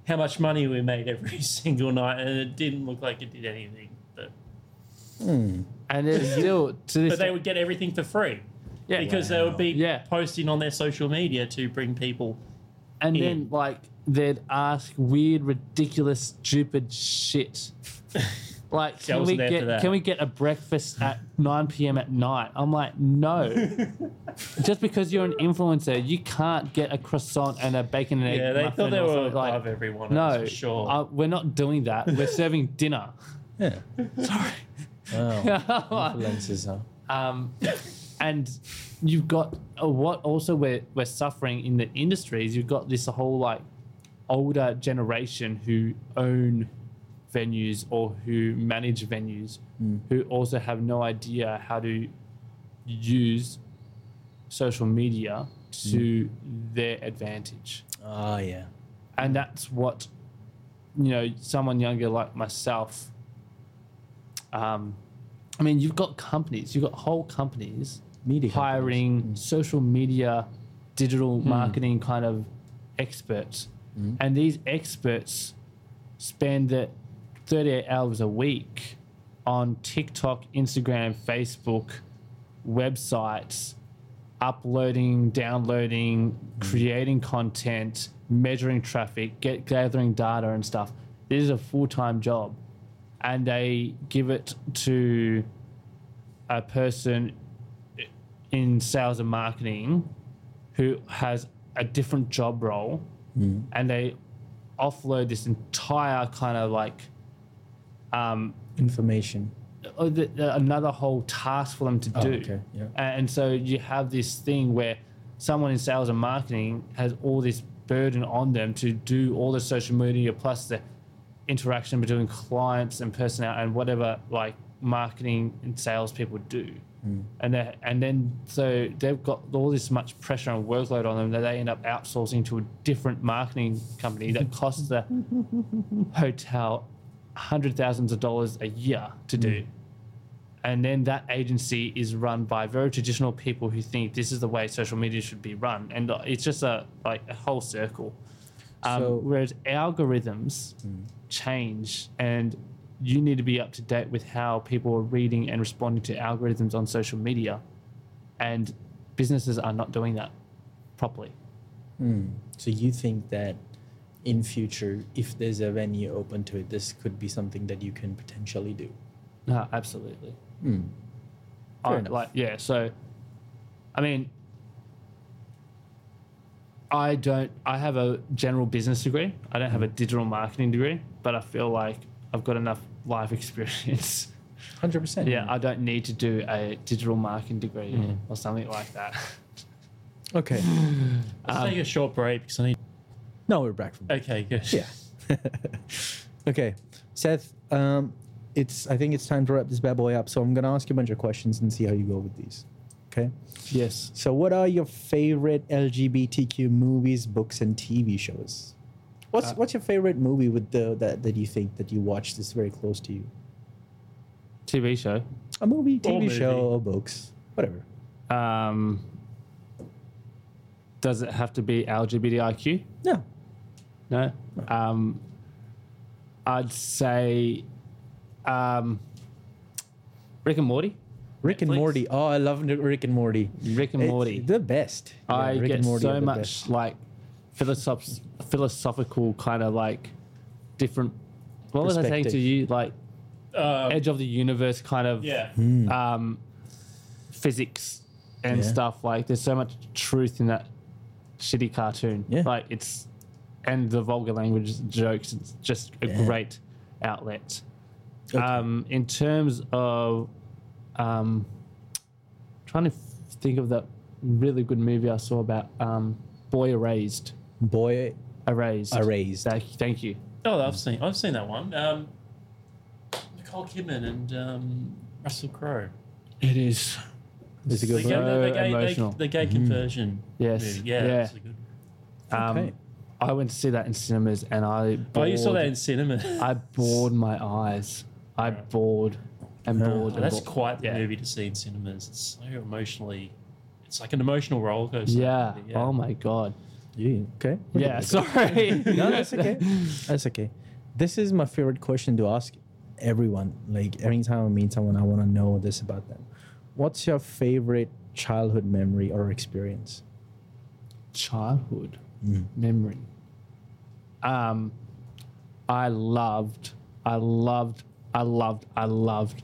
how much money we made every single night, and it didn't look like it did anything. But mm. and it's still to this. But they would get everything for free, yeah, because wow. they would be yeah. posting on their social media to bring people. And in. Then like they'd ask weird, ridiculous, stupid shit. Like, can we get can we get a breakfast at nine p.m. at night? I'm like, no. Just because you're an influencer, you can't get a croissant and a bacon and egg muffin. Yeah, they thought they were above everyone else, for sure. No, uh, we're not doing that. We're serving dinner. Yeah. Sorry. Wow. Influencers, huh? Um, and you've got uh, what also we're, we're suffering in the industry is you've got this whole, like, older generation who own venues or who manage venues mm. who also have no idea how to use social media to mm. their advantage. Oh, yeah. And that's what, you know, someone younger like myself, um, I mean, you've got companies, you've got whole companies media hiring companies. Mm. social media, digital mm. marketing kind of experts. Mm. And these experts spend the thirty-eight hours a week on TikTok, Instagram, Facebook, websites, uploading, downloading, mm. creating content, measuring traffic, get, gathering data and stuff. This is a full-time job. And they give it to a person in sales and marketing who has a different job role, mm. and they offload this entire kind of like Um, information another whole task for them to do oh, okay. yeah. and so you have this thing where someone in sales and marketing has all this burden on them to do all the social media plus the interaction between clients and personnel and whatever like marketing and sales people do mm. and that and then so they've got all this much pressure and workload on them that they end up outsourcing to a different marketing company that costs the hotel hundred thousands of dollars a year to do mm. and then that agency is run by very traditional people who think this is the way social media should be run, and it's just a like a whole circle um, so, whereas algorithms mm. change, and you need to be up to date with how people are reading and responding to algorithms on social media, and businesses are not doing that properly. mm. So you think that in future, if there's a venue open to it, this could be something that you can potentially do? No, absolutely. Mm. I, like, yeah, so, I mean, I don't, I have a general business degree. I don't have a digital marketing degree, but I feel like I've got enough life experience. one hundred percent. Yeah, I don't need to do a digital marketing degree mm. or something like that. Okay. Let's um, take a short break because I need... No, we're back from that. Okay, good. Yeah. Okay, Seth, um, it's. I think it's time to wrap this bad boy up, so I'm going to ask you a bunch of questions and see how you go with these, okay? Yes. So what are your favorite L G B T Q movies, books, and T V shows? What's uh, what's your favorite movie with the that, that you think that you watch that's very close to you? T V show? A movie, T V movie. show, or books, whatever. Um, does it have to be L G B T I Q? No. No, um, I'd say um, Rick and Morty. Rick Netflix. and Morty. Oh, I love Rick and Morty. Rick and Morty. It's the best. Yeah, I Rick get and Morty so much best. like philosoph- philosophical kind of like different. What was I saying to you? Like uh, edge of the universe kind of yeah. mm. um, physics and yeah. stuff. Like there's so much truth in that shitty cartoon. Yeah. Like it's. And the vulgar language jokes, it's just a yeah. great outlet. Okay. Um, in terms of um, trying to f- think of that really good movie I saw about um, Boy Erased. Boy Erased. Erased. Thank you. Oh, I've seen I've seen that one. Um, Nicole Kidman and um, Russell Crowe. It is. It's a good one. The, the, the, emotional. The, the gay conversion. Mm. Yes. Yeah, yeah, it's a good one. Um, okay. I went to see that in cinemas and I bored, oh, you saw that in cinemas. I bored my eyes. I right. bored and bored. Oh, and that's bored. Quite the yeah. movie to see in cinemas. It's so emotionally. It's like an emotional roller coaster. Yeah. yeah. Oh my god. Yeah. Okay. We're yeah. Sorry. No, that's okay. That's okay. This is my favorite question to ask everyone. Like every time I meet someone, I want to know this about them. What's your favorite childhood memory or experience? Childhood mm. memory. Um, I loved. I loved. I loved, I loved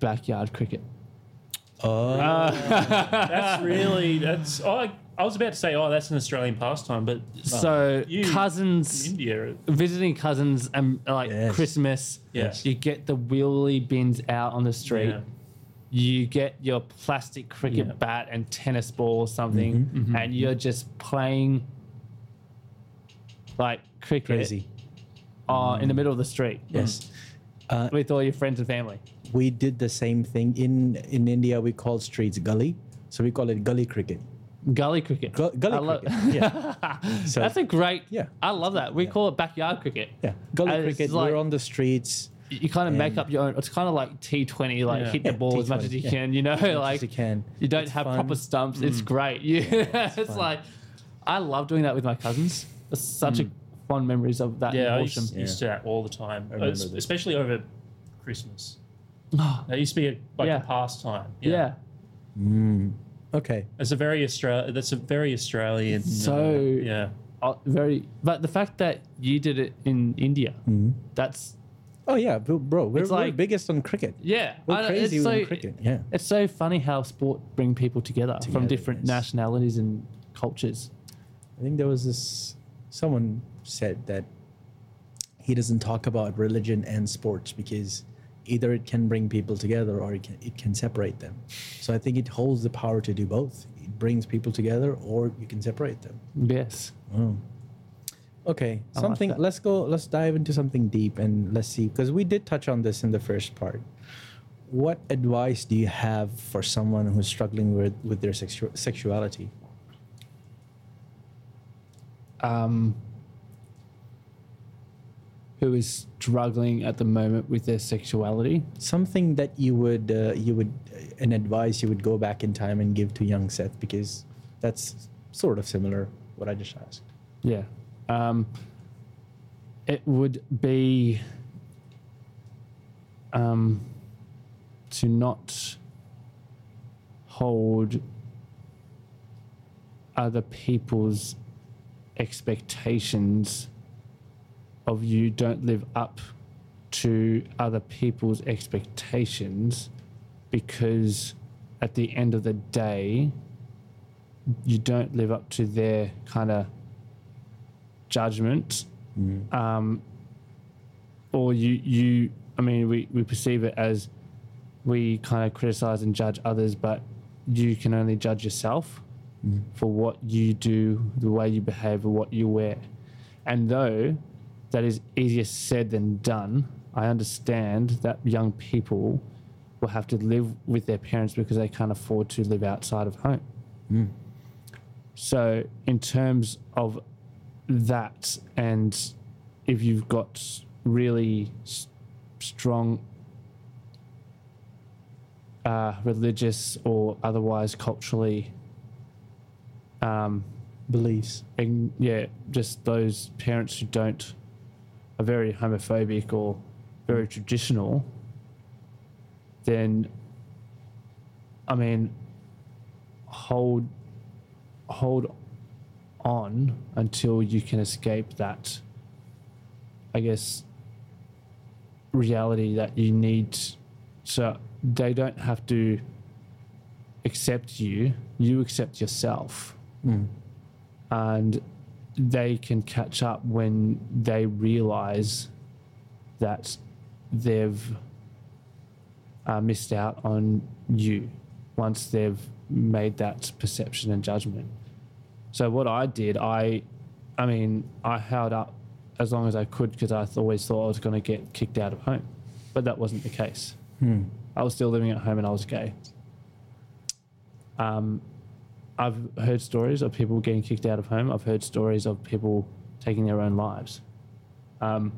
backyard cricket. Oh, uh, that's really, that's, oh, I, I was about to say, oh, that's an Australian pastime, but. So, you, cousins, in India. Visiting cousins and like yes. Christmas, yes. you get the wheelie bins out on the street, yeah. you get your plastic cricket yeah. bat and tennis ball or something, mm-hmm, mm-hmm, and you're just playing like cricket. Crazy. Uh, in the middle of the street. Yes. Uh, with all your friends and family. We did the same thing. In in India, we call streets gully. So we call it gully cricket. Gully cricket. Gu- gully I cricket. Lo- yeah. So, that's a great... Yeah. I love that. We yeah. call it backyard cricket. Yeah. Gully and cricket, like, we're on the streets. You kind of make up your own... It's kind of like T twenty, like yeah. hit the yeah, ball T twenty, as much as you yeah. can, you know? As like as you can. You don't it's have fun. Proper stumps. Mm. It's great. You, yeah, it's it's like... I love doing that with my cousins. It's such mm. a... fond memories of that. Yeah, I used, yeah. used to that all the time, especially over Christmas. That used to be a, like yeah. a pastime. Yeah. yeah. Mm. Okay. It's a very Australian. That's a very Australian. So uh, yeah, uh, very. But the fact that you did it in India, mm. that's. Oh yeah, bro. We're, like, we're biggest on cricket. Yeah, we're crazy with so, cricket. Yeah. It's so funny how sport bring people together, together from different yes. nationalities and cultures. I think there was this someone. Said that he doesn't talk about religion and sports because either it can bring people together or it can it can separate them. So I think it holds the power to do both. It brings people together or you can separate them. Yes. Oh. Okay. I something. Like let's go. Let's dive into something deep and let's see, because we did touch on this in the first part. What advice do you have for someone who's struggling with with their sexu- sexuality? Um. Who is struggling at the moment with their sexuality? Something that you would, uh, you would, uh, an advice you would go back in time and give to young Seth, because that's sort of similar what I just asked. Yeah, um, it would be um, to not hold other people's expectations of you. Don't live up to other people's expectations, because at the end of the day you don't live up to their kind of judgment. Mm. Um, or you, you I mean we, we perceive it as we kind of criticize and judge others, but you can only judge yourself mm. for what you do, the way you behave, or what you wear. And though that is easier said than done, I understand that young people will have to live with their parents because they can't afford to live outside of home. Mm. So in terms of that, and if you've got really s- strong uh, religious or otherwise culturally um, beliefs, and yeah, just those parents who don't are very homophobic or very traditional, then I mean hold hold on until you can escape that, I guess, reality that you need, so they don't have to accept you, you accept yourself. Mm. And they can catch up when they realise that they've uh, missed out on you once they've made that perception and judgment. So what I did, I I mean, I held up as long as I could because I always thought I was going to get kicked out of home. But that wasn't the case. Hmm. I was still living at home and I was gay. Um, I've heard stories of people getting kicked out of home. I've heard stories of people taking their own lives. Um,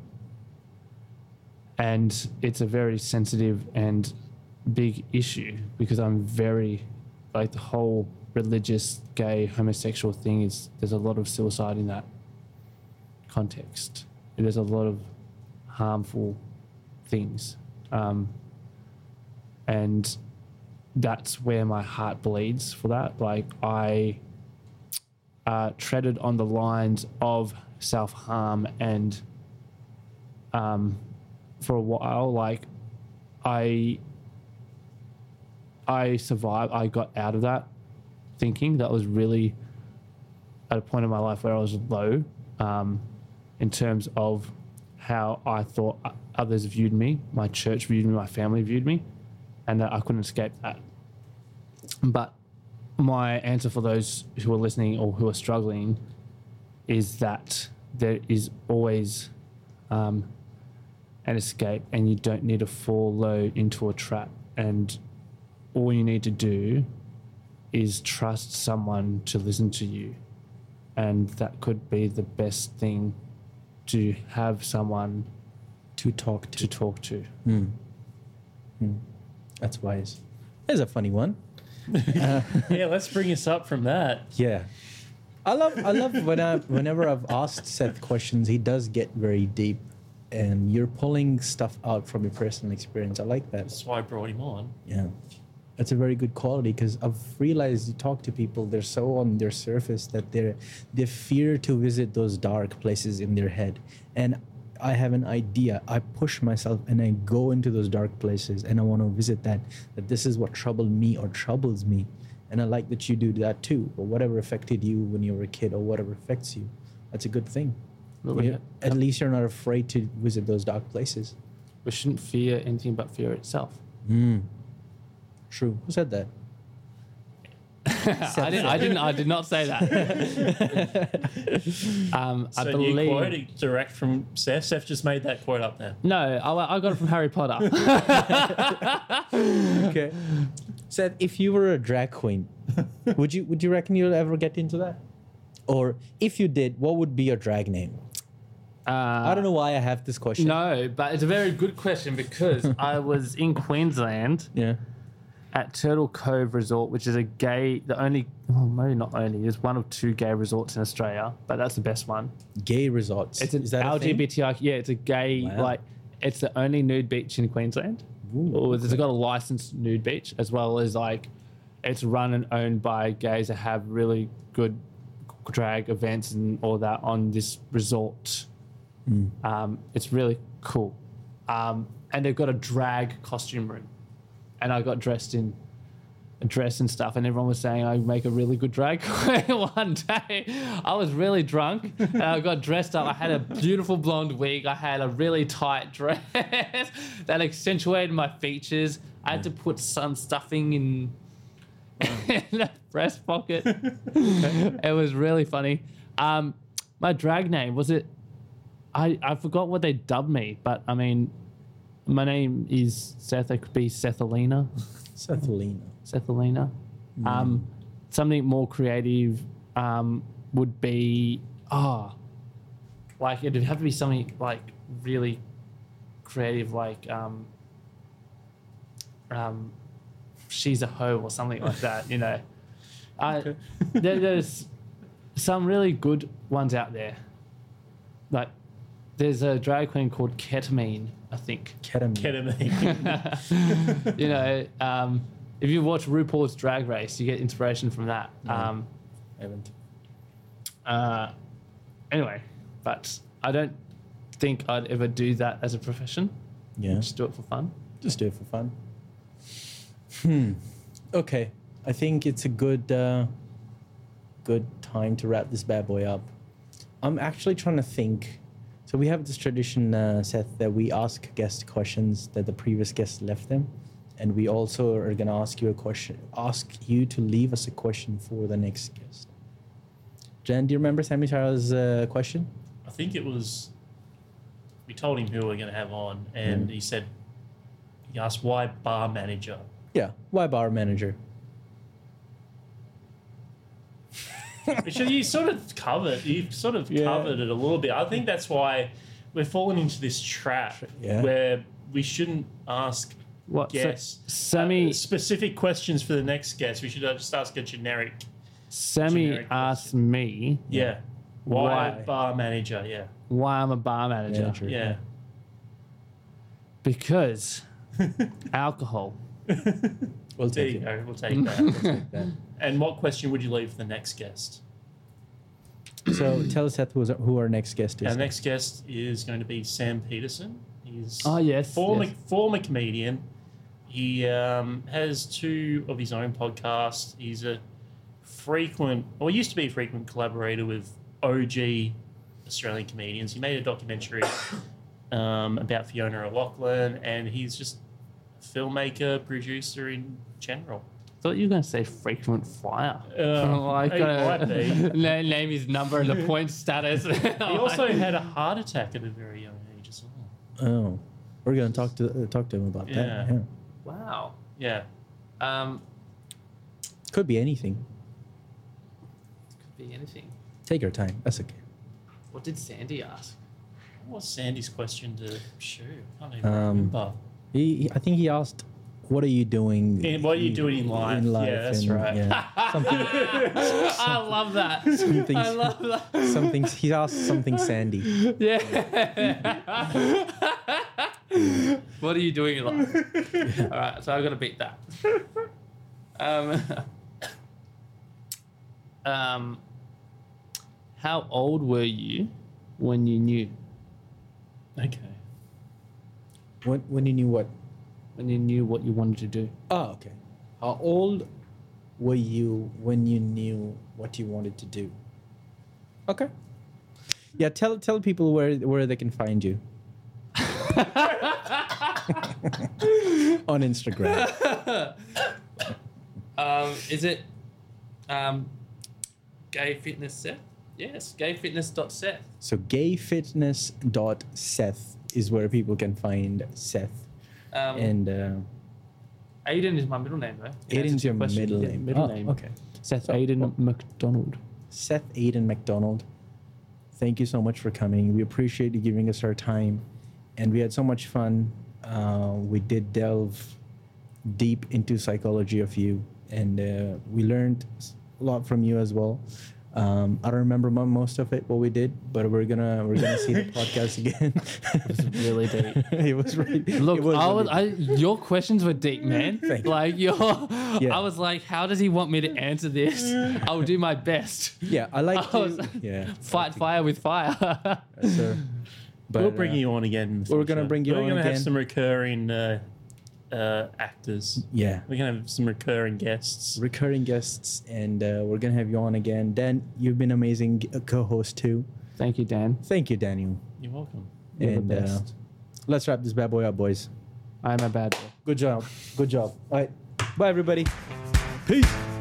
and it's a very sensitive and big issue because I'm very, like the whole religious, gay, homosexual thing is, there's a lot of suicide in that context. There's a lot of harmful things. Um, and that's where my heart bleeds for that. Like I uh, treaded on the lines of self-harm and um, for a while, like I, I survived. I got out of that thinking. That was really at a point in my life where I was low um, in terms of how I thought others viewed me, my church viewed me, my family viewed me, and that I couldn't escape that. But my answer for those who are listening or who are struggling is that there is always um, an escape, and you don't need to fall low into a trap. And all you need to do is trust someone to listen to you. And that could be the best thing, to have someone to talk to. To talk to. Mm. Mm. That's wise. There's a funny one. Uh, yeah, let's bring us up from that. Yeah. I love I love when I, whenever I've asked Seth questions, he does get very deep, and you're pulling stuff out from your personal experience. I like that. That's why I brought him on. Yeah. That's a very good quality, because I've realized you talk to people, they're so on their surface that they're, they fear to visit those dark places in their head. And I have an idea. I push myself and I go into those dark places and I want to visit that, that this is what troubled me or troubles me. And I like that you do that too, or whatever affected you when you were a kid or whatever affects you. That's a good thing. Well, yeah. At um, least you're not afraid to visit those dark places. We shouldn't fear anything but fear itself. Mm. True. Who said that? I didn't. I didn't. I did not say that. um, so I believe. New quote direct from Seth. Seth just made that quote up now. No, I, I got it from Harry Potter. Okay. Seth, if you were a drag queen, would you would you reckon you'll ever get into that? Or if you did, what would be your drag name? Uh, I don't know why I have this question. No, but it's a very good question because I was in Queensland. Yeah. At Turtle Cove Resort, which is a gay, the only, oh, maybe not only, there's one of two gay resorts in Australia, but that's the best one. Gay resorts? It's an is that L G B T I, yeah, it's a gay, wow. Like, it's the only nude beach in Queensland. Ooh, it's okay. Got a licensed nude beach, as well as, like, it's run and owned by gays that have really good drag events and all that on this resort. Mm. Um, it's really cool. Um, and they've got a drag costume room. And I got dressed in a dress and stuff, and everyone was saying I make a really good drag queen. One day I was really drunk and I got dressed up. I had a beautiful blonde wig. I had a really tight dress that accentuated my features. I had to put some stuffing in, in the breast pocket. It was really funny. Um, my drag name was it? I, I forgot what they dubbed me, but I mean... My name is Seth. It could be Sethalina. Sethalina. Sethalina. Mm. Um, something more creative um, would be, ah, oh, like it would have to be something like really creative, like um, um, she's a hoe or something like that, you know. I, okay. there, there's some really good ones out there. Like there's a drag queen called Ketamine. I think ketamine. ketamine. You know, um, if you watch RuPaul's Drag Race, you get inspiration from that. No, um, I haven't. Uh, anyway, but I don't think I'd ever do that as a profession. Yeah, I'd just do it for fun. Just do it for fun. Hmm. Okay, I think it's a good, uh, good time to wrap this bad boy up. I'm actually trying to think. So we have this tradition, uh, Seth, that we ask guest questions that the previous guest left them, and we also are going to ask you a question, ask you to leave us a question for the next guest. Jen, do you remember Sammy Charles' uh, question? I think it was, we told him who we were going to have on, and mm. he said, he asked, why bar manager? Yeah, why bar manager? Which you sort of covered, you've sort of yeah. covered it a little bit. I think that's why we're falling into this trap yeah. where we shouldn't ask what guests so, Sammy, uh, specific questions for the next guest. We should just ask a generic. Sammy generic asked question. me. Yeah. Why, why bar manager? Yeah. Why I'm a bar manager? Yeah. yeah. Because alcohol. We'll take there you it. go. We'll take that. We'll take that. And what question would you leave for the next guest? So tell us, Seth, who our next guest is. Our next guest is going to be Sam Peterson. He's oh yes, former yes. former comedian. He um, has two of his own podcasts. He's a frequent, or used to be a frequent collaborator with O G Australian comedians. He made a documentary um, about Fiona O'Loughlin, and he's just a filmmaker, producer in general. I thought you were going to say frequent flyer. Um, like a, name his number and the point status. He also had a heart attack at a very young age as well. Oh, we're going to talk to uh, talk to him about yeah. that. Yeah. Wow. Yeah. Um, could be anything. Could be anything. Take your time. That's okay. What did Sandy ask? What was Sandy's question to Shu? I don't even um, remember. He, I think he asked, what are you doing? In, what are you in, doing in life? In life yeah, that's and, right. Yeah, something, I love that. Something, I love that. Something, he asked something Sandy. Yeah. What are you doing in life? Yeah. All right, so I've got to beat that. Um, um, how old were you when you knew? Okay. When, when you knew what? When you knew what you wanted to do. Oh, okay. How old were you when you knew what you wanted to do? Okay. Yeah, tell tell people where where they can find you. On Instagram. um, is it um, Gay Fitness Seth? Yes, gay fitness dot seth. So gay fitness dot seth is where people can find Seth. Um, and uh, Aiden is my middle name, though. Aiden's your question. middle yeah, name. Middle oh, name. Okay. Seth so, Aiden well, McDonald. Seth Aiden McDonald. Thank you so much for coming. We appreciate you giving us our time, and we had so much fun. Uh, we did delve deep into psychology of you, and uh, we learned a lot from you as well. Um, I don't remember most of it what we did, but we're gonna we're gonna see the podcast again. It was really deep. It was really look. It was I was, really deep. I, your questions were deep, man. Thank like your, yeah. I was like, how does he want me to answer this? I will do my best. Yeah, I like I to was, yeah fight to, fire with fire. So, but, we'll bring uh, you on again. We're gonna bring you we're on again. We're gonna have some recurring uh, uh, actors. Yeah, we're gonna have some recurring guests. Recurring guests, and uh, we're gonna have you on again. Dan, you've been amazing co-host too. Thank you, Dan. Thank you, Daniel. You're welcome. You're and the best. Uh, let's wrap this bad boy up, boys. I'm a bad boy. Good job. Good job. All right. Bye, everybody. Peace.